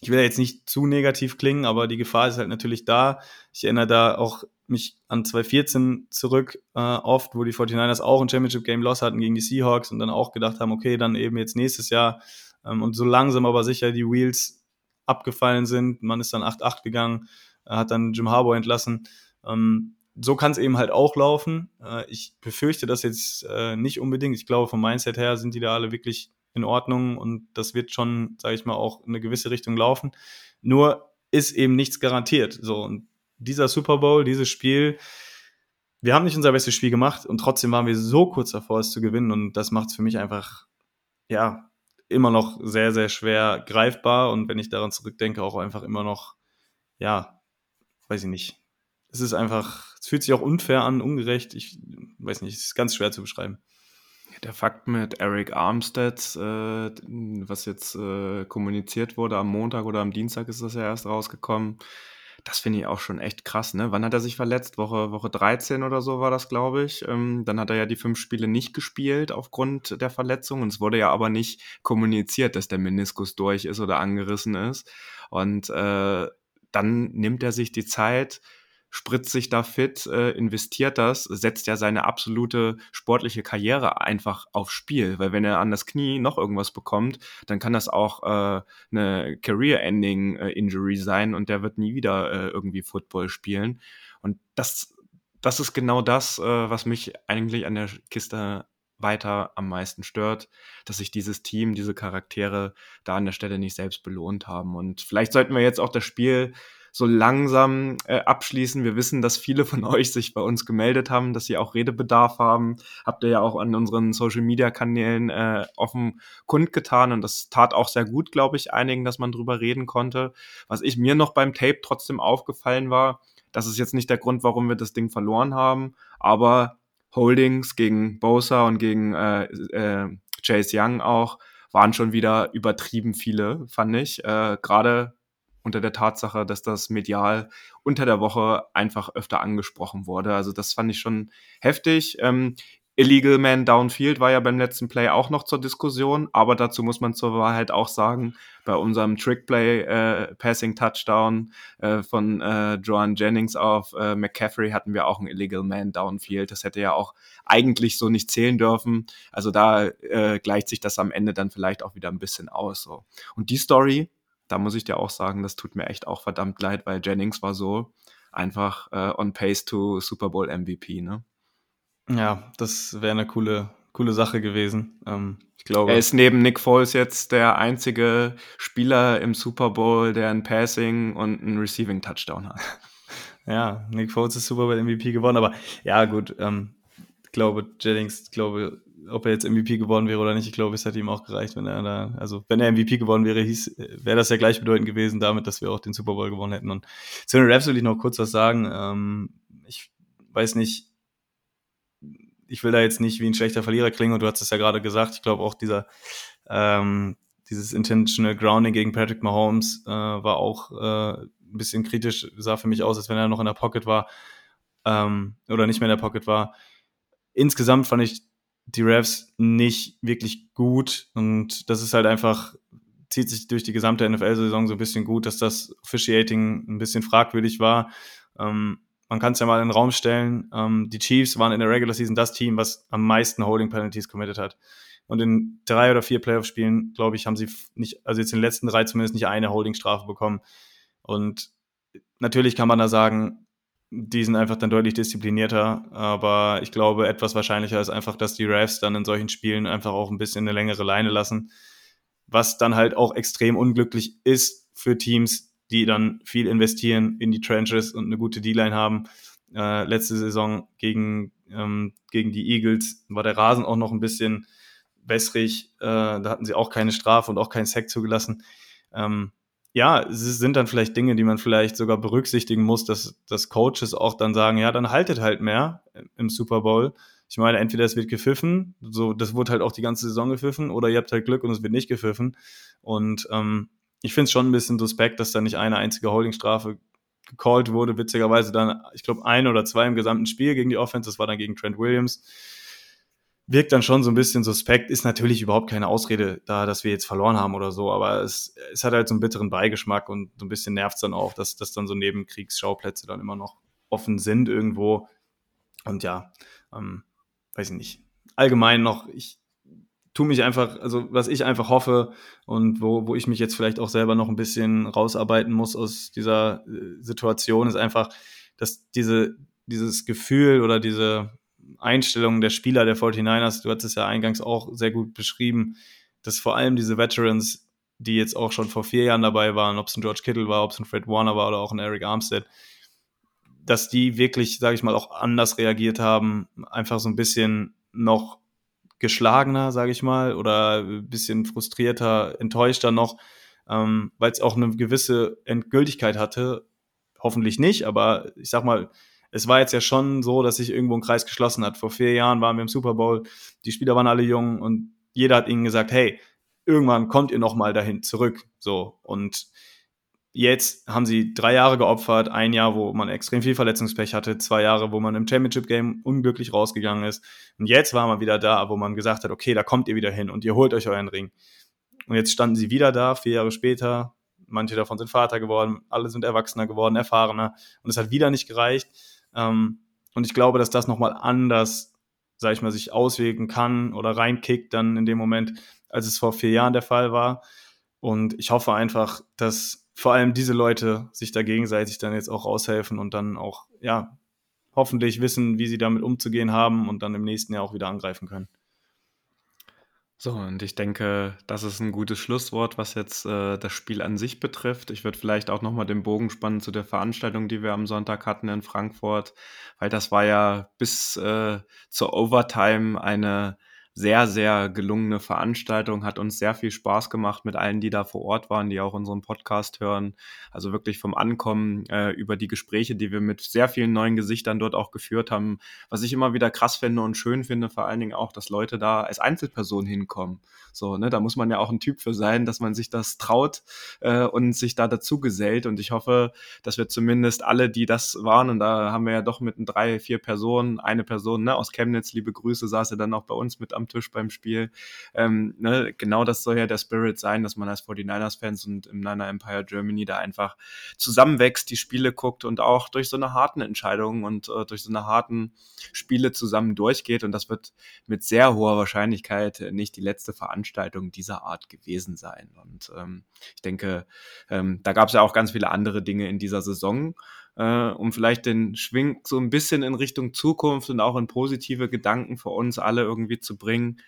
ich will ja jetzt nicht zu negativ klingen, aber die Gefahr ist halt natürlich da. Ich erinnere da auch mich an zwanzig vierzehn zurück, äh, oft, wo die forty-niners auch ein Championship-Game-Loss hatten gegen die Seahawks und dann auch gedacht haben, okay, dann eben jetzt nächstes Jahr ähm, und so langsam aber sicher die Wheels abgefallen sind. Man ist dann acht acht gegangen, äh, hat dann Jim Harbaugh entlassen. Ähm, so kann es eben halt auch laufen. Äh, ich befürchte das jetzt äh, nicht unbedingt. Ich glaube, vom Mindset her sind die da alle wirklich in Ordnung und das wird schon, sage ich mal, auch in eine gewisse Richtung laufen. Nur ist eben nichts garantiert. So, und dieser Super Bowl, dieses Spiel, wir haben nicht unser bestes Spiel gemacht und trotzdem waren wir so kurz davor, es zu gewinnen und das macht es für mich einfach, ja, immer noch sehr, sehr schwer greifbar und wenn ich daran zurückdenke, auch einfach immer noch, ja, weiß ich nicht. Es ist einfach, es fühlt sich auch unfair an, ungerecht, ich weiß nicht, es ist ganz schwer zu beschreiben. Der Fakt mit Eric Armstead, äh, was jetzt äh, kommuniziert wurde, am Montag oder am Dienstag ist das ja erst rausgekommen, das finde ich auch schon echt krass, ne? Wann hat er sich verletzt? Woche, Woche dreizehn oder so war das, glaube ich. Ähm, dann hat er ja die fünf Spiele nicht gespielt aufgrund der Verletzung. Und es wurde ja aber nicht kommuniziert, dass der Meniskus durch ist oder angerissen ist. Und äh, dann nimmt er sich die Zeit, spritzt sich da fit, äh, investiert das, setzt ja seine absolute sportliche Karriere einfach aufs Spiel. Weil wenn er an das Knie noch irgendwas bekommt, dann kann das auch äh, eine Career-Ending-Injury sein und der wird nie wieder äh, irgendwie Football spielen. Und das, das ist genau das, äh, was mich eigentlich an der Kiste weiter am meisten stört, dass sich dieses Team, diese Charaktere da an der Stelle nicht selbst belohnt haben. Und vielleicht sollten wir jetzt auch das Spiel so langsam äh, abschließen. Wir wissen, dass viele von euch sich bei uns gemeldet haben, dass sie auch Redebedarf haben. Habt ihr ja auch an unseren Social-Media-Kanälen äh, offen kundgetan und das tat auch sehr gut, glaube ich, einigen, dass man drüber reden konnte. Was ich mir noch beim Tape trotzdem aufgefallen war, das ist jetzt nicht der Grund, warum wir das Ding verloren haben, aber Holdings gegen Bosa und gegen äh, äh, Chase Young auch waren schon wieder übertrieben viele, fand ich. Äh, gerade unter der Tatsache, dass das medial unter der Woche einfach öfter angesprochen wurde. Also das fand ich schon heftig. Ähm, Illegal Man Downfield war ja beim letzten Play auch noch zur Diskussion, aber dazu muss man zur Wahrheit auch sagen, bei unserem Trickplay äh, Passing Touchdown äh, von äh, Joanne Jennings auf äh, McCaffrey hatten wir auch einen Illegal Man Downfield. Das hätte ja auch eigentlich so nicht zählen dürfen. Also da äh, gleicht sich das am Ende dann vielleicht auch wieder ein bisschen aus. So. Und die Story, da muss ich dir auch sagen, das tut mir echt auch verdammt leid, weil Jennings war so einfach äh, on pace to Super Bowl M V P, ne? Ja, das wäre eine coole, coole Sache gewesen. Ähm, ich glaube, er ist neben Nick Foles jetzt der einzige Spieler im Super Bowl, der ein Passing und ein Receiving Touchdown hat. Ja, Nick Foles ist Super Bowl M V P geworden, aber ja gut, ähm, ich glaube, Jennings, glaube, ob er jetzt M V P geworden wäre oder nicht, ich glaube, es hätte ihm auch gereicht, wenn er da, also wenn er M V P geworden wäre, hieß, wäre das ja gleichbedeutend gewesen damit, dass wir auch den Super Bowl gewonnen hätten. Und zu den Raps will ich noch kurz was sagen. Ähm, ich weiß nicht, ich will da jetzt nicht wie ein schlechter Verlierer klingen, und du hast es ja gerade gesagt, ich glaube auch dieser ähm, dieses Intentional Grounding gegen Patrick Mahomes äh, war auch äh, ein bisschen kritisch, sah für mich aus, als wenn er noch in der Pocket war ähm, oder nicht mehr in der Pocket war. Insgesamt fand ich die Refs nicht wirklich gut, und das ist halt einfach, zieht sich durch die gesamte N F L-Saison so ein bisschen gut, dass das Officiating ein bisschen fragwürdig war. Ähm, Man kann es ja mal in den Raum stellen. Ähm, die Chiefs waren in der Regular Season das Team, was am meisten Holding Penalties committed hat. Und in drei oder vier Playoff-Spielen, glaube ich, haben sie nicht, also jetzt in den letzten drei zumindest nicht eine Holding-Strafe bekommen. Und natürlich kann man da sagen, die sind einfach dann deutlich disziplinierter. Aber ich glaube, etwas wahrscheinlicher ist einfach, dass die Refs dann in solchen Spielen einfach auch ein bisschen eine längere Leine lassen. Was dann halt auch extrem unglücklich ist für Teams, die dann viel investieren in die Trenches und eine gute D-Line haben. Äh, letzte Saison gegen, ähm, gegen die Eagles war der Rasen auch noch ein bisschen wässrig. Äh, da hatten sie auch keine Strafe und auch keinen Sack zugelassen. Ähm, ja, es sind dann vielleicht Dinge, die man vielleicht sogar berücksichtigen muss, dass, dass Coaches auch dann sagen, ja, dann haltet halt mehr im Super Bowl. Ich meine, entweder es wird gepfiffen, so, das wurde halt auch die ganze Saison gepfiffen, oder ihr habt halt Glück und es wird nicht gepfiffen. Und ähm, ich finde es schon ein bisschen suspekt, dass da nicht eine einzige Holdingstrafe gecallt wurde. Witzigerweise dann, ich glaube, ein oder zwei im gesamten Spiel gegen die Offense. Das war dann gegen Trent Williams. Wirkt dann schon so ein bisschen suspekt. Ist natürlich überhaupt keine Ausrede da, dass wir jetzt verloren haben oder so. Aber es, es hat halt so einen bitteren Beigeschmack, und so ein bisschen nervt es dann auch, dass, dass dann so Nebenkriegsschauplätze dann immer noch offen sind irgendwo. Und ja, ähm, weiß ich nicht. Allgemein noch, ich... tu mich einfach, also was ich einfach hoffe und wo, wo ich mich jetzt vielleicht auch selber noch ein bisschen rausarbeiten muss aus dieser Situation, ist einfach, dass diese dieses Gefühl oder diese Einstellung der Spieler der forty-niners, du hattest es ja eingangs auch sehr gut beschrieben, dass vor allem diese Veterans, die jetzt auch schon vor vier Jahren dabei waren, ob es ein George Kittle war, ob es ein Fred Warner war oder auch ein Eric Armstead, dass die wirklich, sage ich mal, auch anders reagiert haben, einfach so ein bisschen noch geschlagener, sage ich mal, oder ein bisschen frustrierter, enttäuschter noch, ähm, weil es auch eine gewisse Endgültigkeit hatte. Hoffentlich nicht, aber ich sag mal, es war jetzt ja schon so, dass sich irgendwo ein Kreis geschlossen hat. Vor vier Jahren waren wir im Super Bowl, die Spieler waren alle jung und jeder hat ihnen gesagt, hey, irgendwann kommt ihr nochmal dahin zurück. So, und jetzt haben sie drei Jahre geopfert, ein Jahr, wo man extrem viel Verletzungspech hatte, zwei Jahre, wo man im Championship-Game unglücklich rausgegangen ist. Und jetzt war man wieder da, wo man gesagt hat, okay, da kommt ihr wieder hin und ihr holt euch euren Ring. Und jetzt standen sie wieder da, vier Jahre später. Manche davon sind Vater geworden, alle sind erwachsener geworden, erfahrener. Und es hat wieder nicht gereicht. Und ich glaube, dass das nochmal anders, sag ich mal, sich auswirken kann oder reinkickt dann in dem Moment, als es vor vier Jahren der Fall war. Und ich hoffe einfach, dass vor allem diese Leute sich da gegenseitig dann jetzt auch raushelfen und dann auch, ja, hoffentlich wissen, wie sie damit umzugehen haben und dann im nächsten Jahr auch wieder angreifen können. So, und ich denke, das ist ein gutes Schlusswort, was jetzt äh, das Spiel an sich betrifft. Ich würde vielleicht auch nochmal den Bogen spannen zu der Veranstaltung, die wir am Sonntag hatten in Frankfurt, weil das war ja bis äh, zur Overtime eine sehr, sehr gelungene Veranstaltung, hat uns sehr viel Spaß gemacht mit allen, die da vor Ort waren, die auch unseren Podcast hören. Also wirklich vom Ankommen äh, über die Gespräche, die wir mit sehr vielen neuen Gesichtern dort auch geführt haben. Was ich immer wieder krass finde und schön finde, vor allen Dingen auch, dass Leute da als Einzelperson hinkommen. So, ne, da muss man ja auch ein Typ für sein, dass man sich das traut äh, und sich da dazu gesellt. Und ich hoffe, dass wir zumindest alle, die das waren, und da haben wir ja doch mit drei, vier Personen, eine Person ne, aus Chemnitz, liebe Grüße, saß ja dann auch bei uns mit am Tisch beim Spiel. Ähm, ne, genau das soll ja der Spirit sein, dass man als forty-niners-Fans und im Niner Empire Germany da einfach zusammenwächst, die Spiele guckt und auch durch so eine harten Entscheidungen und äh, durch so eine harten Spiele zusammen durchgeht. Und das wird mit sehr hoher Wahrscheinlichkeit nicht die letzte Veranstaltung dieser Art gewesen sein. Und ähm, ich denke, ähm, da gab es ja auch ganz viele andere Dinge in dieser Saison, Äh, um vielleicht den Schwing so ein bisschen in Richtung Zukunft und auch in positive Gedanken für uns alle irgendwie zu bringen.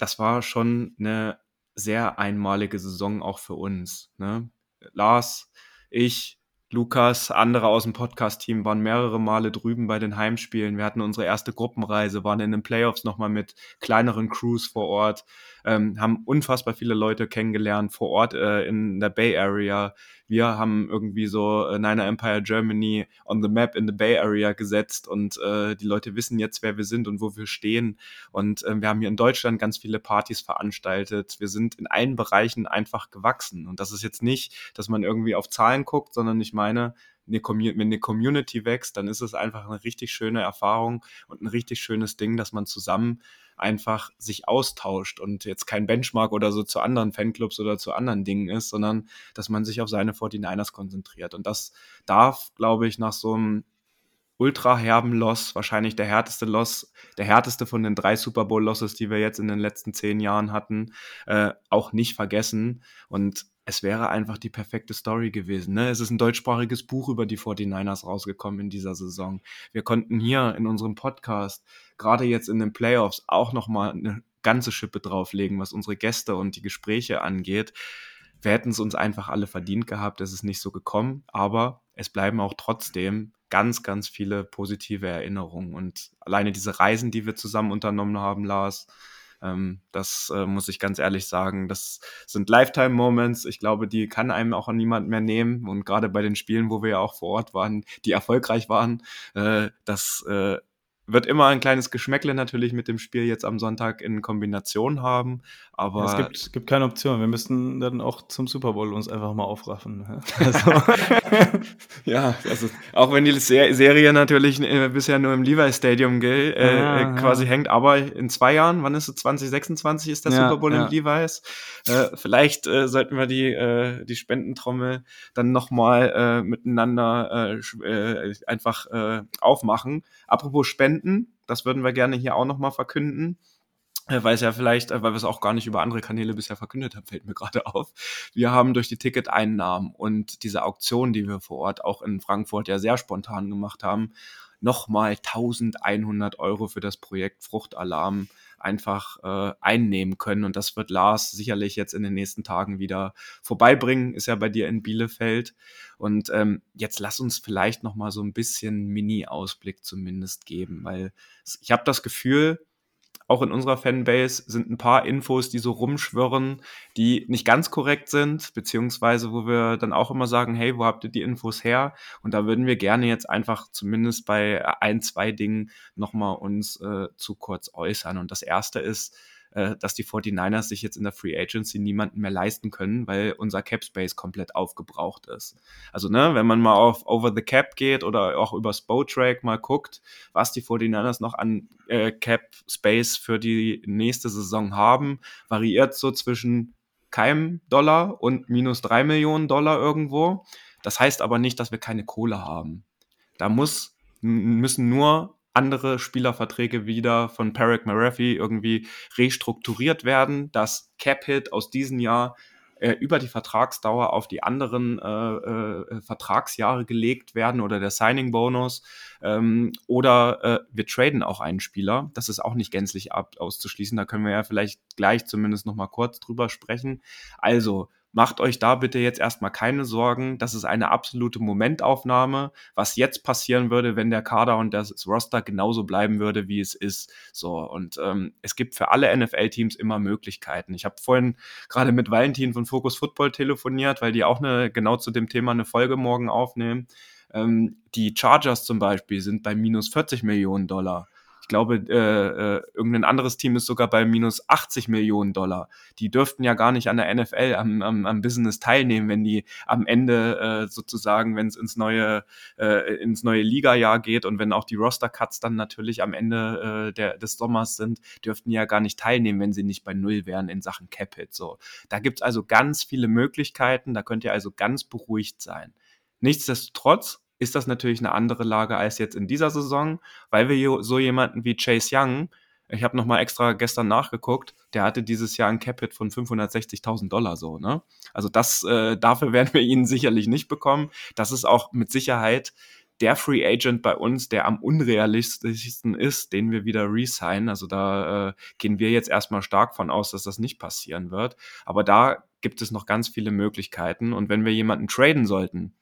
Das war schon eine sehr einmalige Saison auch für uns. Ne? Lars, ich, Lukas, andere aus dem Podcast-Team waren mehrere Male drüben bei den Heimspielen. Wir hatten unsere erste Gruppenreise, waren in den Playoffs nochmal mit kleineren Crews vor Ort, ähm, haben unfassbar viele Leute kennengelernt vor Ort äh, in der Bay Area. Wir haben irgendwie so äh, Niner Empire Germany on the map in the Bay Area gesetzt und äh, die Leute wissen jetzt, wer wir sind und wo wir stehen. Und äh, wir haben hier in Deutschland ganz viele Partys veranstaltet. Wir sind in allen Bereichen einfach gewachsen. Und das ist jetzt nicht, dass man irgendwie auf Zahlen guckt, sondern ich meine, eine Commun- wenn eine Community wächst, dann ist es einfach eine richtig schöne Erfahrung und ein richtig schönes Ding, dass man zusammen einfach sich austauscht und jetzt kein Benchmark oder so zu anderen Fanclubs oder zu anderen Dingen ist, sondern dass man sich auf seine forty-niners konzentriert. Und das darf, glaube ich, nach so einem ultra herben Loss, wahrscheinlich der härteste Loss, der härteste von den drei Super Bowl Losses, die wir jetzt in den letzten zehn Jahren hatten, äh, auch nicht vergessen. Und es wäre einfach die perfekte Story gewesen. Ne? Es ist ein deutschsprachiges Buch über die forty-niners rausgekommen in dieser Saison. Wir konnten hier in unserem Podcast, gerade jetzt in den Playoffs, auch nochmal eine ganze Schippe drauflegen, was unsere Gäste und die Gespräche angeht. Wir hätten es uns einfach alle verdient gehabt, es ist nicht so gekommen, aber es bleiben auch trotzdem ganz, ganz viele positive Erinnerungen. Und alleine diese Reisen, die wir zusammen unternommen haben, Lars, das äh, muss ich ganz ehrlich sagen, das sind Lifetime-Moments. Ich glaube, die kann einem auch niemand mehr nehmen. Und gerade bei den Spielen, wo wir ja auch vor Ort waren, die erfolgreich waren, äh, das äh, wird immer ein kleines Geschmäckle natürlich mit dem Spiel jetzt am Sonntag in Kombination haben. Aber ja, es gibt, es gibt keine Option. Wir müssen dann auch zum Super Bowl uns einfach mal aufraffen. Also. Ja, also auch wenn die Serie natürlich bisher nur im Levi Stadium ge- äh, ja, quasi ja. hängt. Aber in zwei Jahren, wann ist es? zwanzig sechsundzwanzig ist der ja, Super Bowl ja. im Levi's. Äh, vielleicht äh, sollten wir die, äh, die Spendentrommel dann nochmal äh, miteinander äh, einfach äh, aufmachen. Apropos Spenden. Das würden wir gerne hier auch nochmal verkünden, weil es ja vielleicht, weil wir es auch gar nicht über andere Kanäle bisher verkündet haben, fällt mir gerade auf. Wir haben durch die Ticketeinnahmen und diese Auktion, die wir vor Ort auch in Frankfurt ja sehr spontan gemacht haben, nochmal eintausendeinhundert Euro für das Projekt Fruchtalarm einfach äh, einnehmen können. Und das wird Lars sicherlich jetzt in den nächsten Tagen wieder vorbeibringen. Ist ja bei dir in Bielefeld. Und ähm, jetzt lass uns vielleicht noch mal so ein bisschen Mini-Ausblick zumindest geben, weil ich habe das Gefühl, auch in unserer Fanbase sind ein paar Infos, die so rumschwirren, die nicht ganz korrekt sind, beziehungsweise wo wir dann auch immer sagen, hey, wo habt ihr die Infos her? Und da würden wir gerne jetzt einfach zumindest bei ein, zwei Dingen nochmal uns äh, zu kurz äußern. Und das erste ist, äh, dass die forty-niners sich jetzt in der Free Agency niemanden mehr leisten können, weil unser Cap Space komplett aufgebraucht ist. Also ne, wenn man mal auf Over the Cap geht oder auch über Spotrack mal guckt, was die forty-niners noch an äh, Cap Space für die nächste Saison haben, variiert so zwischen keinem Dollar und minus drei Millionen Dollar irgendwo. Das heißt aber nicht, dass wir keine Kohle haben. Da muss, müssen nur andere Spielerverträge wieder von Patrick McCaffrey irgendwie restrukturiert werden, dass Cap-Hit aus diesem Jahr äh, über die Vertragsdauer auf die anderen äh, äh, Vertragsjahre gelegt werden oder der Signing-Bonus ähm, oder äh, wir traden auch einen Spieler. Das ist auch nicht gänzlich ab- auszuschließen. Da können wir ja vielleicht gleich zumindest noch mal kurz drüber sprechen. Also Macht euch da bitte jetzt erstmal keine Sorgen. Das ist eine absolute Momentaufnahme, was jetzt passieren würde, wenn der Kader und das Roster genauso bleiben würde, wie es ist. So, und ähm, es gibt für alle N F L-Teams immer Möglichkeiten. Ich habe vorhin gerade mit Valentin von Focus Football telefoniert, weil die auch eine, genau zu dem Thema eine Folge morgen aufnehmen. Ähm, die Chargers zum Beispiel sind bei minus vierzig Millionen Dollar. Ich glaube, äh, äh, irgendein anderes Team ist sogar bei minus achtzig Millionen Dollar. Die dürften ja gar nicht an der N F L, am, am, am Business teilnehmen, wenn die am Ende äh, sozusagen, wenn es ins neue, äh, ins neue Liga-Jahr geht und wenn auch die Roster-Cuts dann natürlich am Ende äh, der, des Sommers sind, dürften die ja gar nicht teilnehmen, wenn sie nicht bei Null wären in Sachen Cap-Hit. So. Da gibt es also ganz viele Möglichkeiten, da könnt ihr also ganz beruhigt sein. Nichtsdestotrotz ist das natürlich eine andere Lage als jetzt in dieser Saison, weil wir so jemanden wie Chase Young, ich habe nochmal extra gestern nachgeguckt, der hatte dieses Jahr ein Cap-Hit von fünfhundertsechzigtausend Dollar so, ne? Also das, äh, dafür werden wir ihn sicherlich nicht bekommen. Das ist auch mit Sicherheit der Free Agent bei uns, der am unrealistischsten ist, den wir wieder re-signen. Also da äh, gehen wir jetzt erstmal stark von aus, dass das nicht passieren wird. Aber da gibt es noch ganz viele Möglichkeiten. Und wenn wir jemanden traden sollten,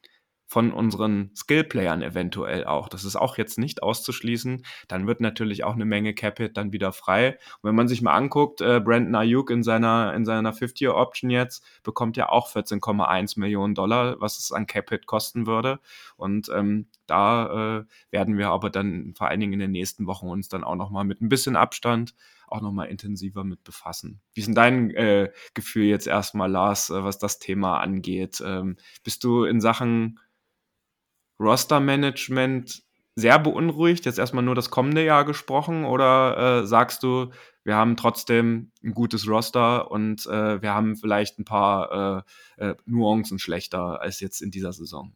von unseren Skill-Playern eventuell auch. Das ist auch jetzt nicht auszuschließen. Dann wird natürlich auch eine Menge Cap-Hit dann wieder frei. Und wenn man sich mal anguckt, äh, Brandon Ayuk in seiner in seiner fünfzig-Year-Option jetzt bekommt ja auch vierzehn Komma eins Millionen Dollar, was es an Cap-Hit kosten würde. Und ähm, da äh, werden wir aber dann vor allen Dingen in den nächsten Wochen uns dann auch nochmal mit ein bisschen Abstand auch nochmal intensiver mit befassen. Wie ist denn dein äh, Gefühl jetzt erstmal, Lars, äh, was das Thema angeht? Ähm, bist du in Sachen Roster-Management sehr beunruhigt, jetzt erstmal nur das kommende Jahr gesprochen, oder äh, sagst du, wir haben trotzdem ein gutes Roster und äh, wir haben vielleicht ein paar äh, äh, Nuancen schlechter als jetzt in dieser Saison?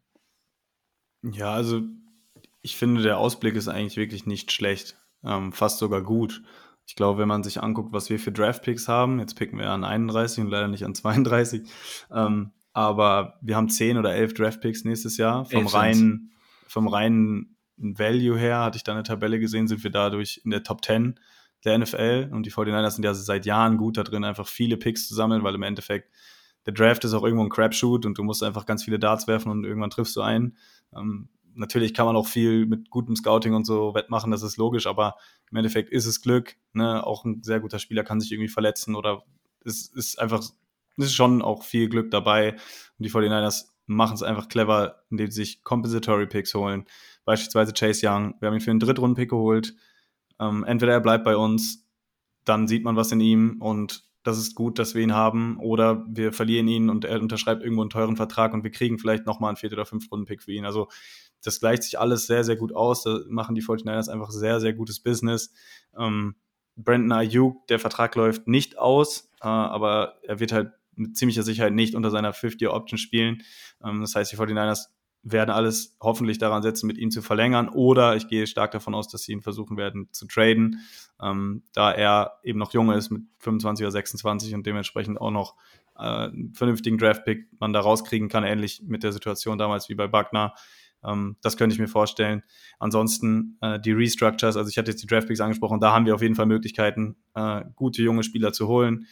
Ja, also ich finde, der Ausblick ist eigentlich wirklich nicht schlecht, ähm, fast sogar gut. Ich glaube, wenn man sich anguckt, was wir für Draft-Picks haben, jetzt picken wir an einunddreißig und leider nicht an zweiunddreißig, ähm, aber wir haben zehn oder elf Draftpicks nächstes Jahr. Vom reinen, vom reinen Value her, hatte ich da eine Tabelle gesehen, sind wir dadurch in der Top zehn der N F L. Und die forty-niners sind ja seit Jahren gut da drin, einfach viele Picks zu sammeln, weil im Endeffekt der Draft ist auch irgendwo ein Crapshoot und du musst einfach ganz viele Darts werfen und irgendwann triffst du einen. Ähm, natürlich kann man auch viel mit gutem Scouting und so wettmachen, das ist logisch, aber im Endeffekt ist es Glück. Ne? Auch ein sehr guter Spieler kann sich irgendwie verletzen oder es ist einfach... Es ist schon auch viel Glück dabei. Und die forty-niners machen es einfach clever, indem sie sich Compensatory Picks holen. Beispielsweise Chase Young. Wir haben ihn für einen Drittrunden-Pick geholt. Ähm, entweder er bleibt bei uns, dann sieht man was in ihm und das ist gut, dass wir ihn haben. Oder wir verlieren ihn und er unterschreibt irgendwo einen teuren Vertrag und wir kriegen vielleicht nochmal einen Viert- oder Fünftrunden-Pick für ihn. Also das gleicht sich alles sehr, sehr gut aus. Da machen die forty-niners einfach sehr, sehr gutes Business. Ähm, Brandon Ayuk, der Vertrag läuft nicht aus, äh, aber er wird halt mit ziemlicher Sicherheit nicht unter seiner fünfzig-Year-Option spielen. Das heißt, die forty-niners werden alles hoffentlich daran setzen, mit ihm zu verlängern. Oder ich gehe stark davon aus, dass sie ihn versuchen werden zu traden, da er eben noch jung ist mit fünfundzwanzig oder sechsundzwanzig und dementsprechend auch noch einen vernünftigen Draft-Pick man da rauskriegen kann, ähnlich mit der Situation damals wie bei Buckner. Das könnte ich mir vorstellen. Ansonsten die Restructures, also ich hatte jetzt die Draft-Picks angesprochen, da haben wir auf jeden Fall Möglichkeiten, gute junge Spieler zu holen.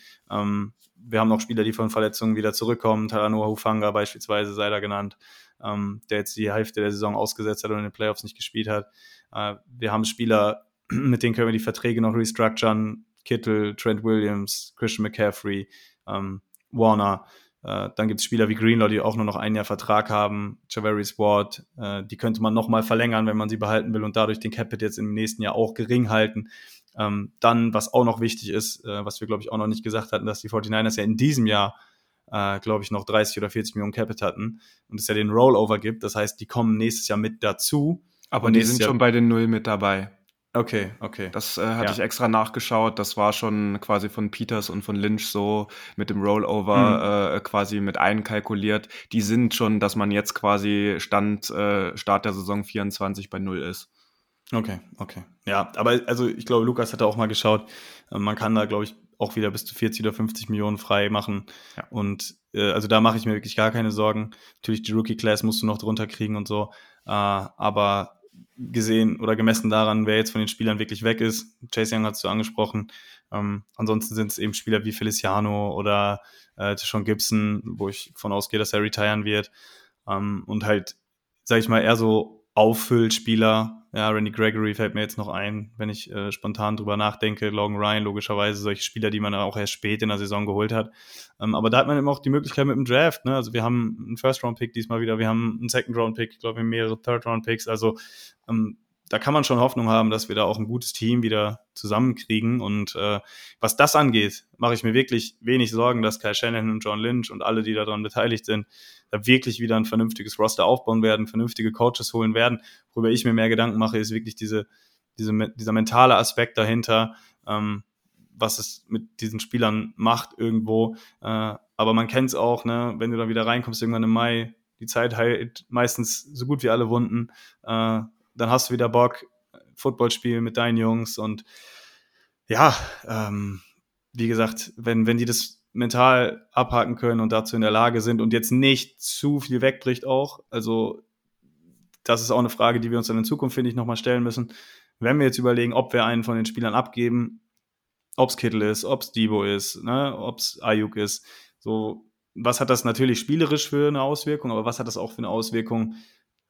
Wir haben noch Spieler, die von Verletzungen wieder zurückkommen. Talanoa Hufanga beispielsweise sei da genannt, ähm, der jetzt die Hälfte der Saison ausgesetzt hat und in den Playoffs nicht gespielt hat. Äh, wir haben Spieler, mit denen können wir die Verträge noch restructuren. Kittle, Trent Williams, Christian McCaffrey, ähm, Warner. Äh, dann gibt es Spieler wie Greenlaw, die auch nur noch ein Jahr Vertrag haben. Javarius Ward, äh, die könnte man nochmal verlängern, wenn man sie behalten will und dadurch den Cap-Hit jetzt im nächsten Jahr auch gering halten. Ähm, dann, was auch noch wichtig ist, äh, was wir, glaube ich, auch noch nicht gesagt hatten, dass die forty-niners ja in diesem Jahr, äh, glaube ich, noch dreißig oder vierzig Millionen Capit hatten und es ja den Rollover gibt. Das heißt, die kommen nächstes Jahr mit dazu. Aber die sind Jahr schon bei den Null mit dabei. Okay, okay. Das äh, hatte ja. ich extra nachgeschaut. Das war schon quasi von Peters und von Lynch so mit dem Rollover mhm. äh, quasi mit einkalkuliert. Die sind schon, dass man jetzt quasi Stand äh, Start der Saison vierundzwanzig bei Null ist. Okay, okay. Ja, aber also ich glaube, Lukas hatte auch mal geschaut, man kann da, glaube ich, auch wieder bis zu vierzig oder fünfzig Millionen frei machen. Ja. Und äh, also da mache ich mir wirklich gar keine Sorgen. Natürlich, die Rookie-Class musst du noch drunter kriegen und so. Äh, aber gesehen oder gemessen daran, wer jetzt von den Spielern wirklich weg ist. Chase Young hast du angesprochen. Ähm, ansonsten sind es eben Spieler wie Feliciano oder äh, Tishon Gibson, wo ich von ausgehe, dass er retiren wird. Ähm, und halt, sag ich mal, eher so Auffüllspieler. Ja, Randy Gregory fällt mir jetzt noch ein, wenn ich äh, spontan drüber nachdenke. Logan Ryan, logischerweise solche Spieler, die man auch erst spät in der Saison geholt hat. Ähm, aber da hat man eben auch die Möglichkeit mit dem Draft. Ne? Also wir haben einen First-Round-Pick diesmal wieder, wir haben einen Second-Round-Pick, ich glaube, wir haben mehrere Third-Round-Picks. Also ähm, da kann man schon Hoffnung haben, dass wir da auch ein gutes Team wieder zusammenkriegen. Und äh, was das angeht, mache ich mir wirklich wenig Sorgen, dass Kyle Shanahan und John Lynch und alle, die daran beteiligt sind, da wirklich wieder ein vernünftiges Roster aufbauen werden, vernünftige Coaches holen werden. Worüber ich mir mehr Gedanken mache, ist wirklich diese, diese, dieser mentale Aspekt dahinter, ähm, was es mit diesen Spielern macht irgendwo. Äh, aber man kennt es auch, ne? Wenn du dann wieder reinkommst, irgendwann im Mai, die Zeit heilt meistens so gut wie alle Wunden, äh, dann hast du wieder Bock, Football spielen mit deinen Jungs und ja, ähm, wie gesagt, wenn, wenn die das mental abhaken können und dazu in der Lage sind und jetzt nicht zu viel wegbricht auch, also das ist auch eine Frage, die wir uns dann in Zukunft, finde ich, nochmal stellen müssen, wenn wir jetzt überlegen, ob wir einen von den Spielern abgeben, ob es Kittle ist, ob es Debo ist, ne, ob es Ayuk ist, so, was hat das natürlich spielerisch für eine Auswirkung, aber was hat das auch für eine Auswirkung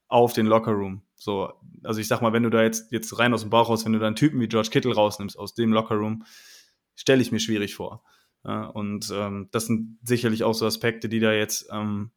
auf den Lockerroom? So, also ich sag mal, wenn du da jetzt, jetzt rein aus dem Bauch raus, wenn du da einen Typen wie George Kittle rausnimmst aus dem Lockerroom, stelle ich mir schwierig vor. Und ähm, das sind sicherlich auch so Aspekte, die da jetzt ähm,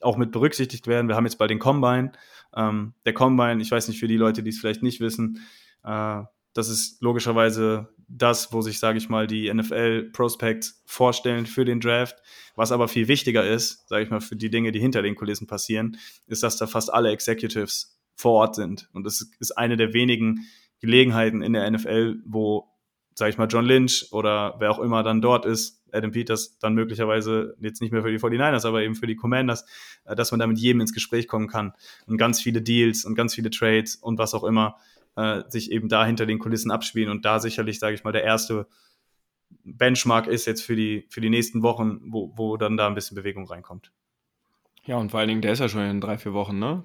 auch mit berücksichtigt werden. Wir haben jetzt bald den Combine. Ähm, der Combine, ich weiß nicht, für die Leute, die es vielleicht nicht wissen, äh, das ist logischerweise das, wo sich, sage ich mal, die N F L-Prospects vorstellen für den Draft. Was aber viel wichtiger ist, sage ich mal, für die Dinge, die hinter den Kulissen passieren, ist, dass da fast alle Executives vor Ort sind. Und das ist eine der wenigen Gelegenheiten in der N F L, wo, sage ich mal, John Lynch oder wer auch immer dann dort ist, Adam Peters dann möglicherweise jetzt nicht mehr für die forty-niners, aber eben für die Commanders, dass man da mit jedem ins Gespräch kommen kann. Und ganz viele Deals und ganz viele Trades und was auch immer sich eben da hinter den Kulissen abspielen und da sicherlich, sage ich mal, der erste Benchmark ist jetzt für die, für die nächsten Wochen, wo, wo dann da ein bisschen Bewegung reinkommt. Ja, und vor allen Dingen, der ist ja schon in drei, vier Wochen, ne?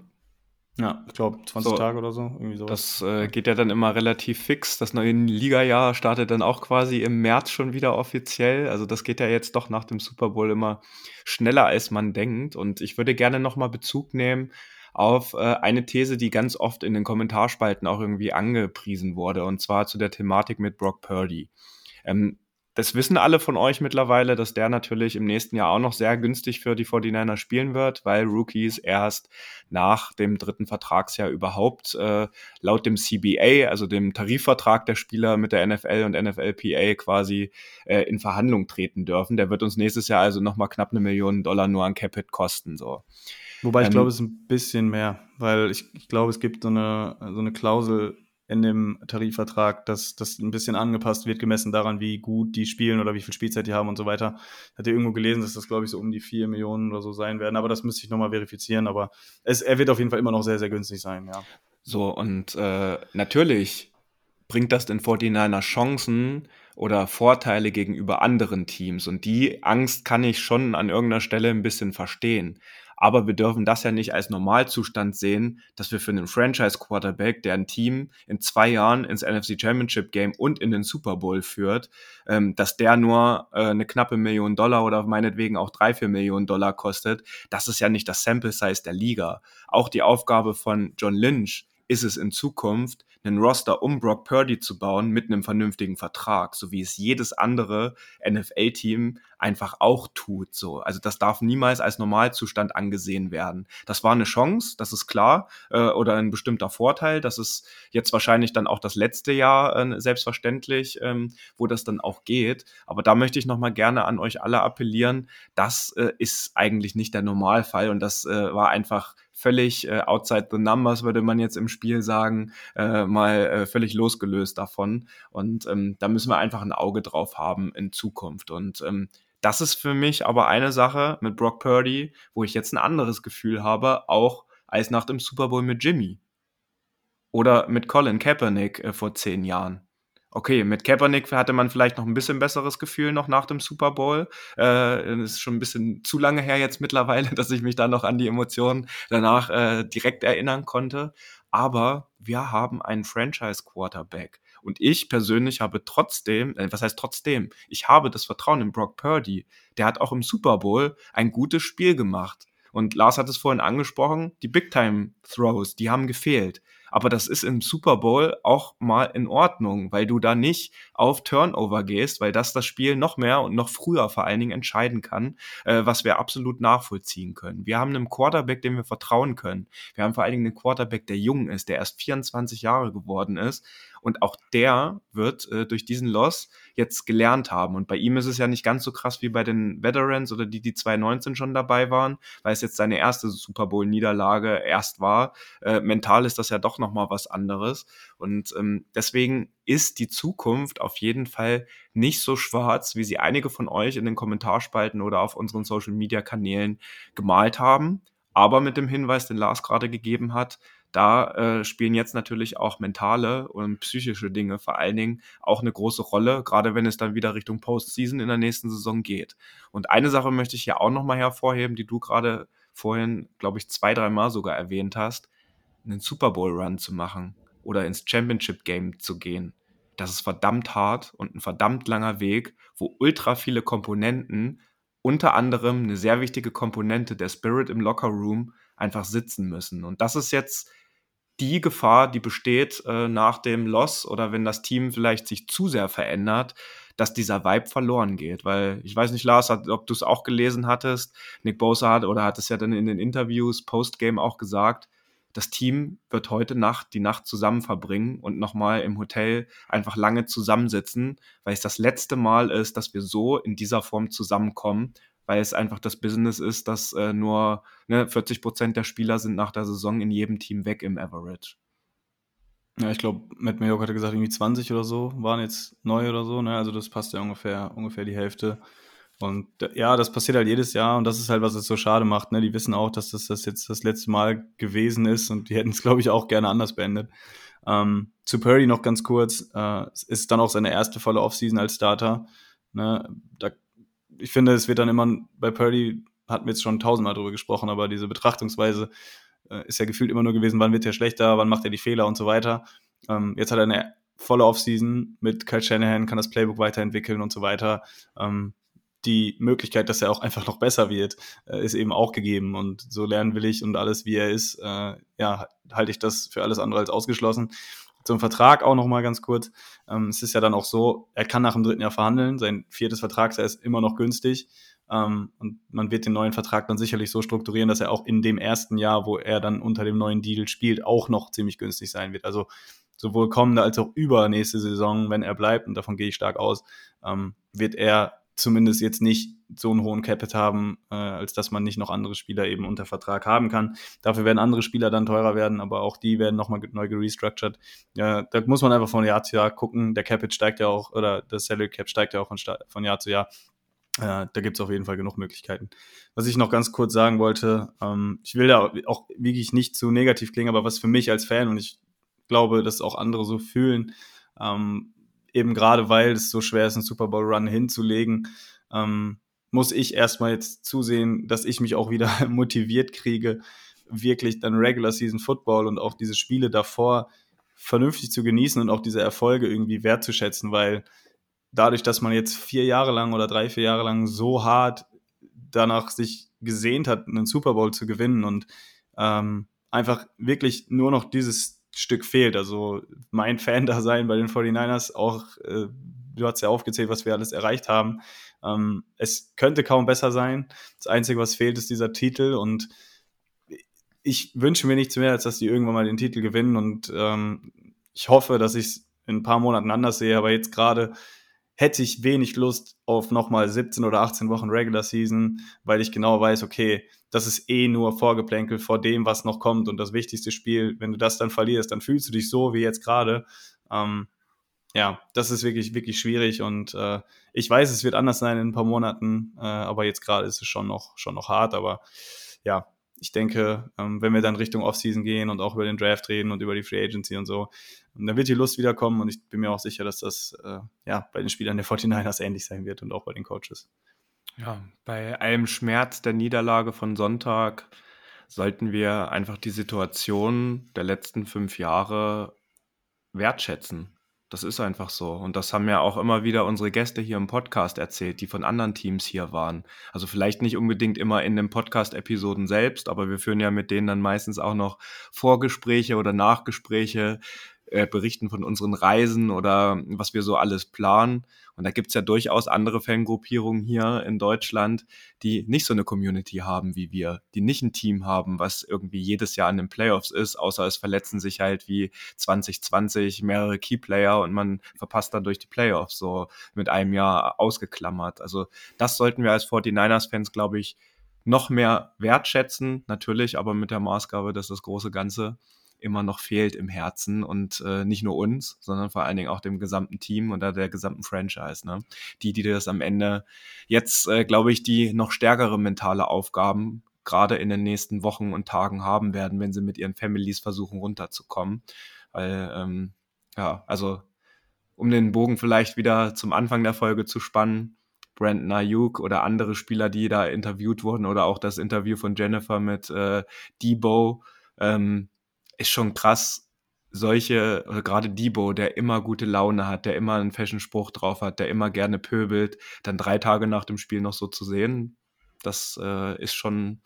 Ja, ich glaube zwanzig so, Tage oder so. Irgendwie sowas. Das äh, geht ja dann immer relativ fix. Das neue Liga-Jahr startet dann auch quasi im März schon wieder offiziell. Also das geht ja jetzt doch nach dem Super Bowl immer schneller, als man denkt. Und ich würde gerne nochmal Bezug nehmen auf äh, eine These, die ganz oft in den Kommentarspalten auch irgendwie angepriesen wurde, und zwar zu der Thematik mit Brock Purdy. Ähm, das wissen alle von euch mittlerweile, dass der natürlich im nächsten Jahr auch noch sehr günstig für die forty-niners spielen wird, weil Rookies erst nach dem dritten Vertragsjahr überhaupt äh, laut dem C B A, also dem Tarifvertrag der Spieler mit der N F L und N F L P A quasi äh, in Verhandlung treten dürfen. Der wird uns nächstes Jahr also nochmal knapp eine Million Dollar nur an Cap-Hit kosten, so. Wobei ich ähm, glaube, es ist ein bisschen mehr, weil ich, ich glaube, es gibt so eine, so eine Klausel in dem Tarifvertrag, dass das ein bisschen angepasst wird, gemessen daran, wie gut die spielen oder wie viel Spielzeit die haben und so weiter. Ich hatte irgendwo gelesen, dass das, glaube ich, so um die vier Millionen oder so sein werden, aber das müsste ich nochmal verifizieren, aber es, er wird auf jeden Fall immer noch sehr, sehr günstig sein, ja. So, und äh, natürlich bringt das den forty-niners Chancen oder Vorteile gegenüber anderen Teams, und die Angst kann ich schon an irgendeiner Stelle ein bisschen verstehen. Aber wir dürfen das ja nicht als Normalzustand sehen, dass wir für einen Franchise-Quarterback, der ein Team in zwei Jahren ins N F C Championship Game und in den Super Bowl führt, ähm, dass der nur äh, eine knappe Million Dollar oder meinetwegen auch drei, vier Millionen Dollar kostet. Das ist ja nicht das Sample-Size der Liga. Auch die Aufgabe von John Lynch ist es in Zukunft, einen Roster um Brock Purdy zu bauen mit einem vernünftigen Vertrag, so wie es jedes andere N F L-Team einfach auch tut. So. Also das darf niemals als Normalzustand angesehen werden. Das war eine Chance, das ist klar, äh, oder ein bestimmter Vorteil. Das ist jetzt wahrscheinlich dann auch das letzte Jahr äh, selbstverständlich, ähm, wo das dann auch geht. Aber da möchte ich nochmal gerne an euch alle appellieren, das äh, ist eigentlich nicht der Normalfall, und das äh, war einfach völlig äh, outside the numbers, würde man jetzt im Spiel sagen, äh, mal äh, völlig losgelöst davon. Und ähm, da müssen wir einfach ein Auge drauf haben in Zukunft. Und ähm, das ist für mich aber eine Sache mit Brock Purdy, wo ich jetzt ein anderes Gefühl habe, auch als nach dem Super Bowl mit Jimmy oder mit Colin Kaepernick äh, vor zehn Jahren. okay, mit Kaepernick hatte man vielleicht noch ein bisschen besseres Gefühl noch nach dem Super Bowl. Äh, ist schon ein bisschen zu lange her jetzt mittlerweile, dass ich mich da noch an die Emotionen danach äh, direkt erinnern konnte. Aber wir haben einen Franchise-Quarterback. Und ich persönlich habe trotzdem, äh, was heißt trotzdem? Ich habe das Vertrauen in Brock Purdy. Der hat auch im Super Bowl ein gutes Spiel gemacht. Und Lars hat es vorhin angesprochen, die Big-Time-Throws, die haben gefehlt. Aber das ist im Super Bowl auch mal in Ordnung, weil du da nicht auf Turnover gehst, weil das das Spiel noch mehr und noch früher vor allen Dingen entscheiden kann, äh, was wir absolut nachvollziehen können. Wir haben einen Quarterback, dem wir vertrauen können. Wir haben vor allen Dingen einen Quarterback, der jung ist, der erst vierundzwanzig Jahre geworden ist. Und auch der wird äh, durch diesen Loss jetzt gelernt haben. Und bei ihm ist es ja nicht ganz so krass wie bei den Veterans oder die, die zwanzig neunzehn schon dabei waren, weil es jetzt seine erste Super Bowl-Niederlage erst war. Äh, mental ist das ja doch nochmal was anderes. Und ähm, deswegen ist die Zukunft auf jeden Fall nicht so schwarz, wie sie einige von euch in den Kommentarspalten oder auf unseren Social-Media-Kanälen gemalt haben. Aber mit dem Hinweis, den Lars gerade gegeben hat, da äh, spielen jetzt natürlich auch mentale und psychische Dinge vor allen Dingen auch eine große Rolle, gerade wenn es dann wieder Richtung Postseason in der nächsten Saison geht. Und eine Sache möchte ich hier auch nochmal hervorheben, die du gerade vorhin, glaube ich, zwei, dreimal sogar erwähnt hast, einen Super Bowl-Run zu machen oder ins Championship-Game zu gehen. Das ist verdammt hart und ein verdammt langer Weg, wo ultra viele Komponenten, unter anderem eine sehr wichtige Komponente, der Spirit im Locker-Room, einfach sitzen müssen. Und das ist jetzt die Gefahr, die besteht äh, nach dem Loss oder wenn das Team vielleicht sich zu sehr verändert, dass dieser Vibe verloren geht. Weil, ich weiß nicht, Lars, hat, ob du es auch gelesen hattest, Nick Bosa hat oder hat es ja dann in den Interviews Postgame auch gesagt, das Team wird heute Nacht die Nacht zusammen verbringen und nochmal im Hotel einfach lange zusammensitzen, weil es das letzte Mal ist, dass wir so in dieser Form zusammenkommen, weil es einfach das Business ist, dass äh, nur ne, vierzig Prozent der Spieler sind nach der Saison in jedem Team weg im Average. Ja, ich glaube, Matt Mayock hatte gesagt, irgendwie zwanzig oder so waren jetzt neu oder so, ne? Also das passt ja ungefähr, ungefähr die Hälfte. Und ja, das passiert halt jedes Jahr und das ist halt, was es so schade macht, ne? Die wissen auch, dass das, das jetzt das letzte Mal gewesen ist und die hätten es, glaube ich, auch gerne anders beendet. Ähm, zu Purdy noch ganz kurz, äh, ist dann auch seine erste volle Offseason als Starter, ne? Da Ich finde, es wird dann immer, bei Purdy hatten wir jetzt schon tausendmal drüber gesprochen, aber diese Betrachtungsweise äh, ist ja gefühlt immer nur gewesen, wann wird er schlechter, wann macht er die Fehler und so weiter. Ähm, jetzt hat er eine volle Offseason mit Kyle Shanahan, kann das Playbook weiterentwickeln und so weiter. Ähm, die Möglichkeit, dass er auch einfach noch besser wird, äh, ist eben auch gegeben und so lernwillig und alles, wie er ist, äh, ja, halte ich das für alles andere als ausgeschlossen. Zum Vertrag auch nochmal ganz kurz. Ähm, es ist ja dann auch so, er kann nach dem dritten Jahr verhandeln. Sein viertes Vertragsjahr ist immer noch günstig. Ähm, und man wird den neuen Vertrag dann sicherlich so strukturieren, dass er auch in dem ersten Jahr, wo er dann unter dem neuen Deal spielt, auch noch ziemlich günstig sein wird. Also sowohl kommende als auch übernächste Saison, wenn er bleibt, und davon gehe ich stark aus, ähm, wird er zumindest jetzt nicht so einen hohen Capit haben, äh, als dass man nicht noch andere Spieler eben unter Vertrag haben kann. Dafür werden andere Spieler dann teurer werden, aber auch die werden nochmal neu gerestructured. Ja, da muss man einfach von Jahr zu Jahr gucken. Der Capit steigt ja auch, oder das Salary Cap steigt ja auch von, von Jahr zu Jahr. Äh, da gibt es auf jeden Fall genug Möglichkeiten. Was ich noch ganz kurz sagen wollte, ähm, ich will da auch wirklich nicht zu negativ klingen, aber was für mich als Fan, und ich glaube, dass auch andere so fühlen, ähm, eben gerade weil es so schwer ist, einen Super Bowl-Run hinzulegen, ähm, muss ich erstmal jetzt zusehen, dass ich mich auch wieder motiviert kriege, wirklich dann Regular-Season-Football und auch diese Spiele davor vernünftig zu genießen und auch diese Erfolge irgendwie wertzuschätzen, weil dadurch, dass man jetzt vier Jahre lang oder drei, vier Jahre lang so hart danach sich gesehnt hat, einen Super Bowl zu gewinnen und ähm, einfach wirklich nur noch dieses Stück fehlt, also mein Fan-Dasein bei den forty-niners, auch äh, du hast ja aufgezählt, was wir alles erreicht haben, ähm, es könnte kaum besser sein, das Einzige, was fehlt, ist dieser Titel und ich wünsche mir nichts mehr, als dass die irgendwann mal den Titel gewinnen und ähm, ich hoffe, dass ich es in ein paar Monaten anders sehe, aber jetzt gerade hätte ich wenig Lust auf nochmal siebzehn oder achtzehn Wochen Regular Season, weil ich genau weiß, okay, das ist eh nur Vorgeplänkel vor dem, was noch kommt und das wichtigste Spiel, wenn du das dann verlierst, dann fühlst du dich so wie jetzt gerade. Ähm, ja, das ist wirklich, wirklich schwierig und äh, ich weiß, es wird anders sein in ein paar Monaten, äh, aber jetzt gerade ist es schon noch, schon noch hart, aber ja, ich denke, ähm, wenn wir dann Richtung Offseason gehen und auch über den Draft reden und über die Free Agency und so, dann wird die Lust wiederkommen und ich bin mir auch sicher, dass das äh, ja, bei den Spielern der forty-niners ähnlich sein wird und auch bei den Coaches. Ja, bei allem Schmerz der Niederlage von Sonntag sollten wir einfach die Situation der letzten fünf Jahre wertschätzen. Das ist einfach so. Und das haben ja auch immer wieder unsere Gäste hier im Podcast erzählt, die von anderen Teams hier waren. Also vielleicht nicht unbedingt immer in den Podcast-Episoden selbst, aber wir führen ja mit denen dann meistens auch noch Vorgespräche oder Nachgespräche, äh, berichten von unseren Reisen oder was wir so alles planen. Und da gibt es ja durchaus andere Fangruppierungen hier in Deutschland, die nicht so eine Community haben wie wir, die nicht ein Team haben, was irgendwie jedes Jahr in den Playoffs ist, außer es verletzen sich halt wie zwanzig zwanzig mehrere Keyplayer und man verpasst dann durch die Playoffs so mit einem Jahr ausgeklammert. Also das sollten wir als forty-niners-Fans, glaube ich, noch mehr wertschätzen, natürlich, aber mit der Maßgabe, dass das große Ganze immer noch fehlt im Herzen und äh, nicht nur uns, sondern vor allen Dingen auch dem gesamten Team oder der gesamten Franchise. Ne? Die, die das am Ende jetzt, äh, glaube ich, die noch stärkere mentale Aufgaben gerade in den nächsten Wochen und Tagen haben werden, wenn sie mit ihren Families versuchen runterzukommen. Weil, ähm, ja, also um den Bogen vielleicht wieder zum Anfang der Folge zu spannen, Brandon Ayuk oder andere Spieler, die da interviewt wurden oder auch das Interview von Jennifer mit äh, Debo, ähm, ist schon krass, solche, oder gerade Debo, der immer gute Laune hat, der immer einen Fashion-Spruch drauf hat, der immer gerne pöbelt, dann drei Tage nach dem Spiel noch so zu sehen, das äh, ist schon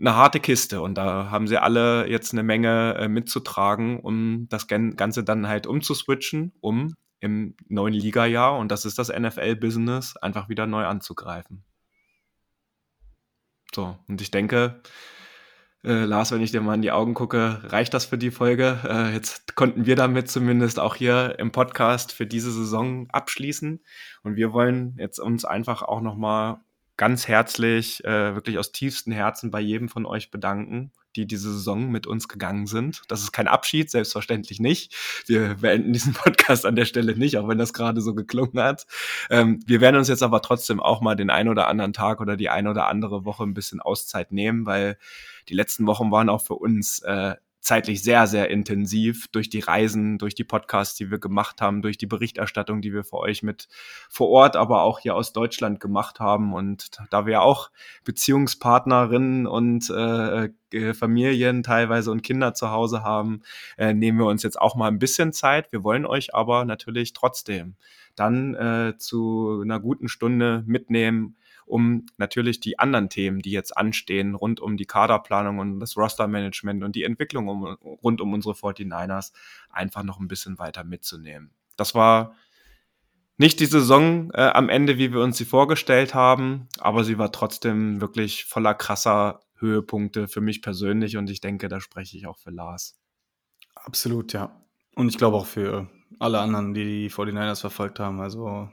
eine harte Kiste. Und da haben sie alle jetzt eine Menge äh, mitzutragen, um das Ganze dann halt umzuswitchen, um im neuen Liga-Jahr, und das ist das N F L-Business, einfach wieder neu anzugreifen. So, und ich denke... Äh, Lars, wenn ich dir mal in die Augen gucke, reicht das für die Folge? Äh, jetzt konnten wir damit zumindest auch hier im Podcast für diese Saison abschließen. Und wir wollen jetzt uns einfach auch nochmal ganz herzlich, äh, wirklich aus tiefstem Herzen bei jedem von euch bedanken, die diese Saison mit uns gegangen sind. Das ist kein Abschied, selbstverständlich nicht. Wir beenden diesen Podcast an der Stelle nicht, auch wenn das gerade so geklungen hat. Ähm, wir werden uns jetzt aber trotzdem auch mal den einen oder anderen Tag oder die eine oder andere Woche ein bisschen Auszeit nehmen, weil die letzten Wochen waren auch für uns äh, zeitlich sehr, sehr intensiv durch die Reisen, durch die Podcasts, die wir gemacht haben, durch die Berichterstattung, die wir für euch mit vor Ort, aber auch hier aus Deutschland gemacht haben. Und da wir auch Beziehungspartnerinnen und äh, Familien teilweise und Kinder zu Hause haben, äh, nehmen wir uns jetzt auch mal ein bisschen Zeit. Wir wollen euch aber natürlich trotzdem dann äh, zu einer guten Stunde mitnehmen, um natürlich die anderen Themen, die jetzt anstehen, rund um die Kaderplanung und das Rostermanagement und die Entwicklung um, rund um unsere forty-niners einfach noch ein bisschen weiter mitzunehmen. Das war nicht die Saison äh, am Ende, wie wir uns sie vorgestellt haben, aber sie war trotzdem wirklich voller krasser Höhepunkte für mich persönlich und ich denke, da spreche ich auch für Lars. Absolut, ja. Und ich glaube auch für alle anderen, die die forty-niners verfolgt haben, also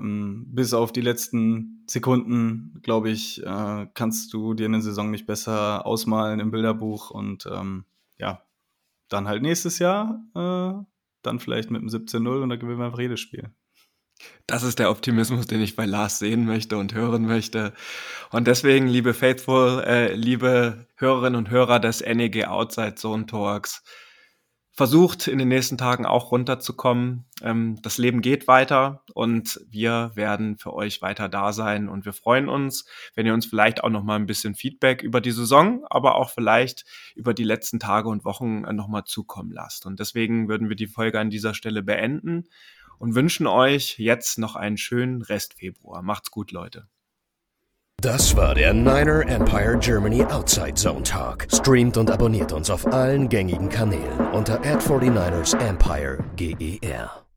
bis auf die letzten Sekunden, glaube ich, äh, kannst du dir eine Saison nicht besser ausmalen im Bilderbuch und ähm, ja, dann halt nächstes Jahr, äh, dann vielleicht mit einem siebzehn null und dann gewinnen wir einfach jedes Spiel. Das ist der Optimismus, den ich bei Lars sehen möchte und hören möchte. Und deswegen, liebe Faithful, äh, liebe Hörerinnen und Hörer des N E G Outside Zone Talks, versucht in den nächsten Tagen auch runterzukommen. Das Leben geht weiter und wir werden für euch weiter da sein und wir freuen uns, wenn ihr uns vielleicht auch nochmal ein bisschen Feedback über die Saison, aber auch vielleicht über die letzten Tage und Wochen nochmal zukommen lasst. Und deswegen würden wir die Folge an dieser Stelle beenden und wünschen euch jetzt noch einen schönen Rest Februar. Macht's gut, Leute. Das war der Niner Empire Germany Outside Zone Talk. Streamt und abonniert uns auf allen gängigen Kanälen unter at forty-niners empire G E R.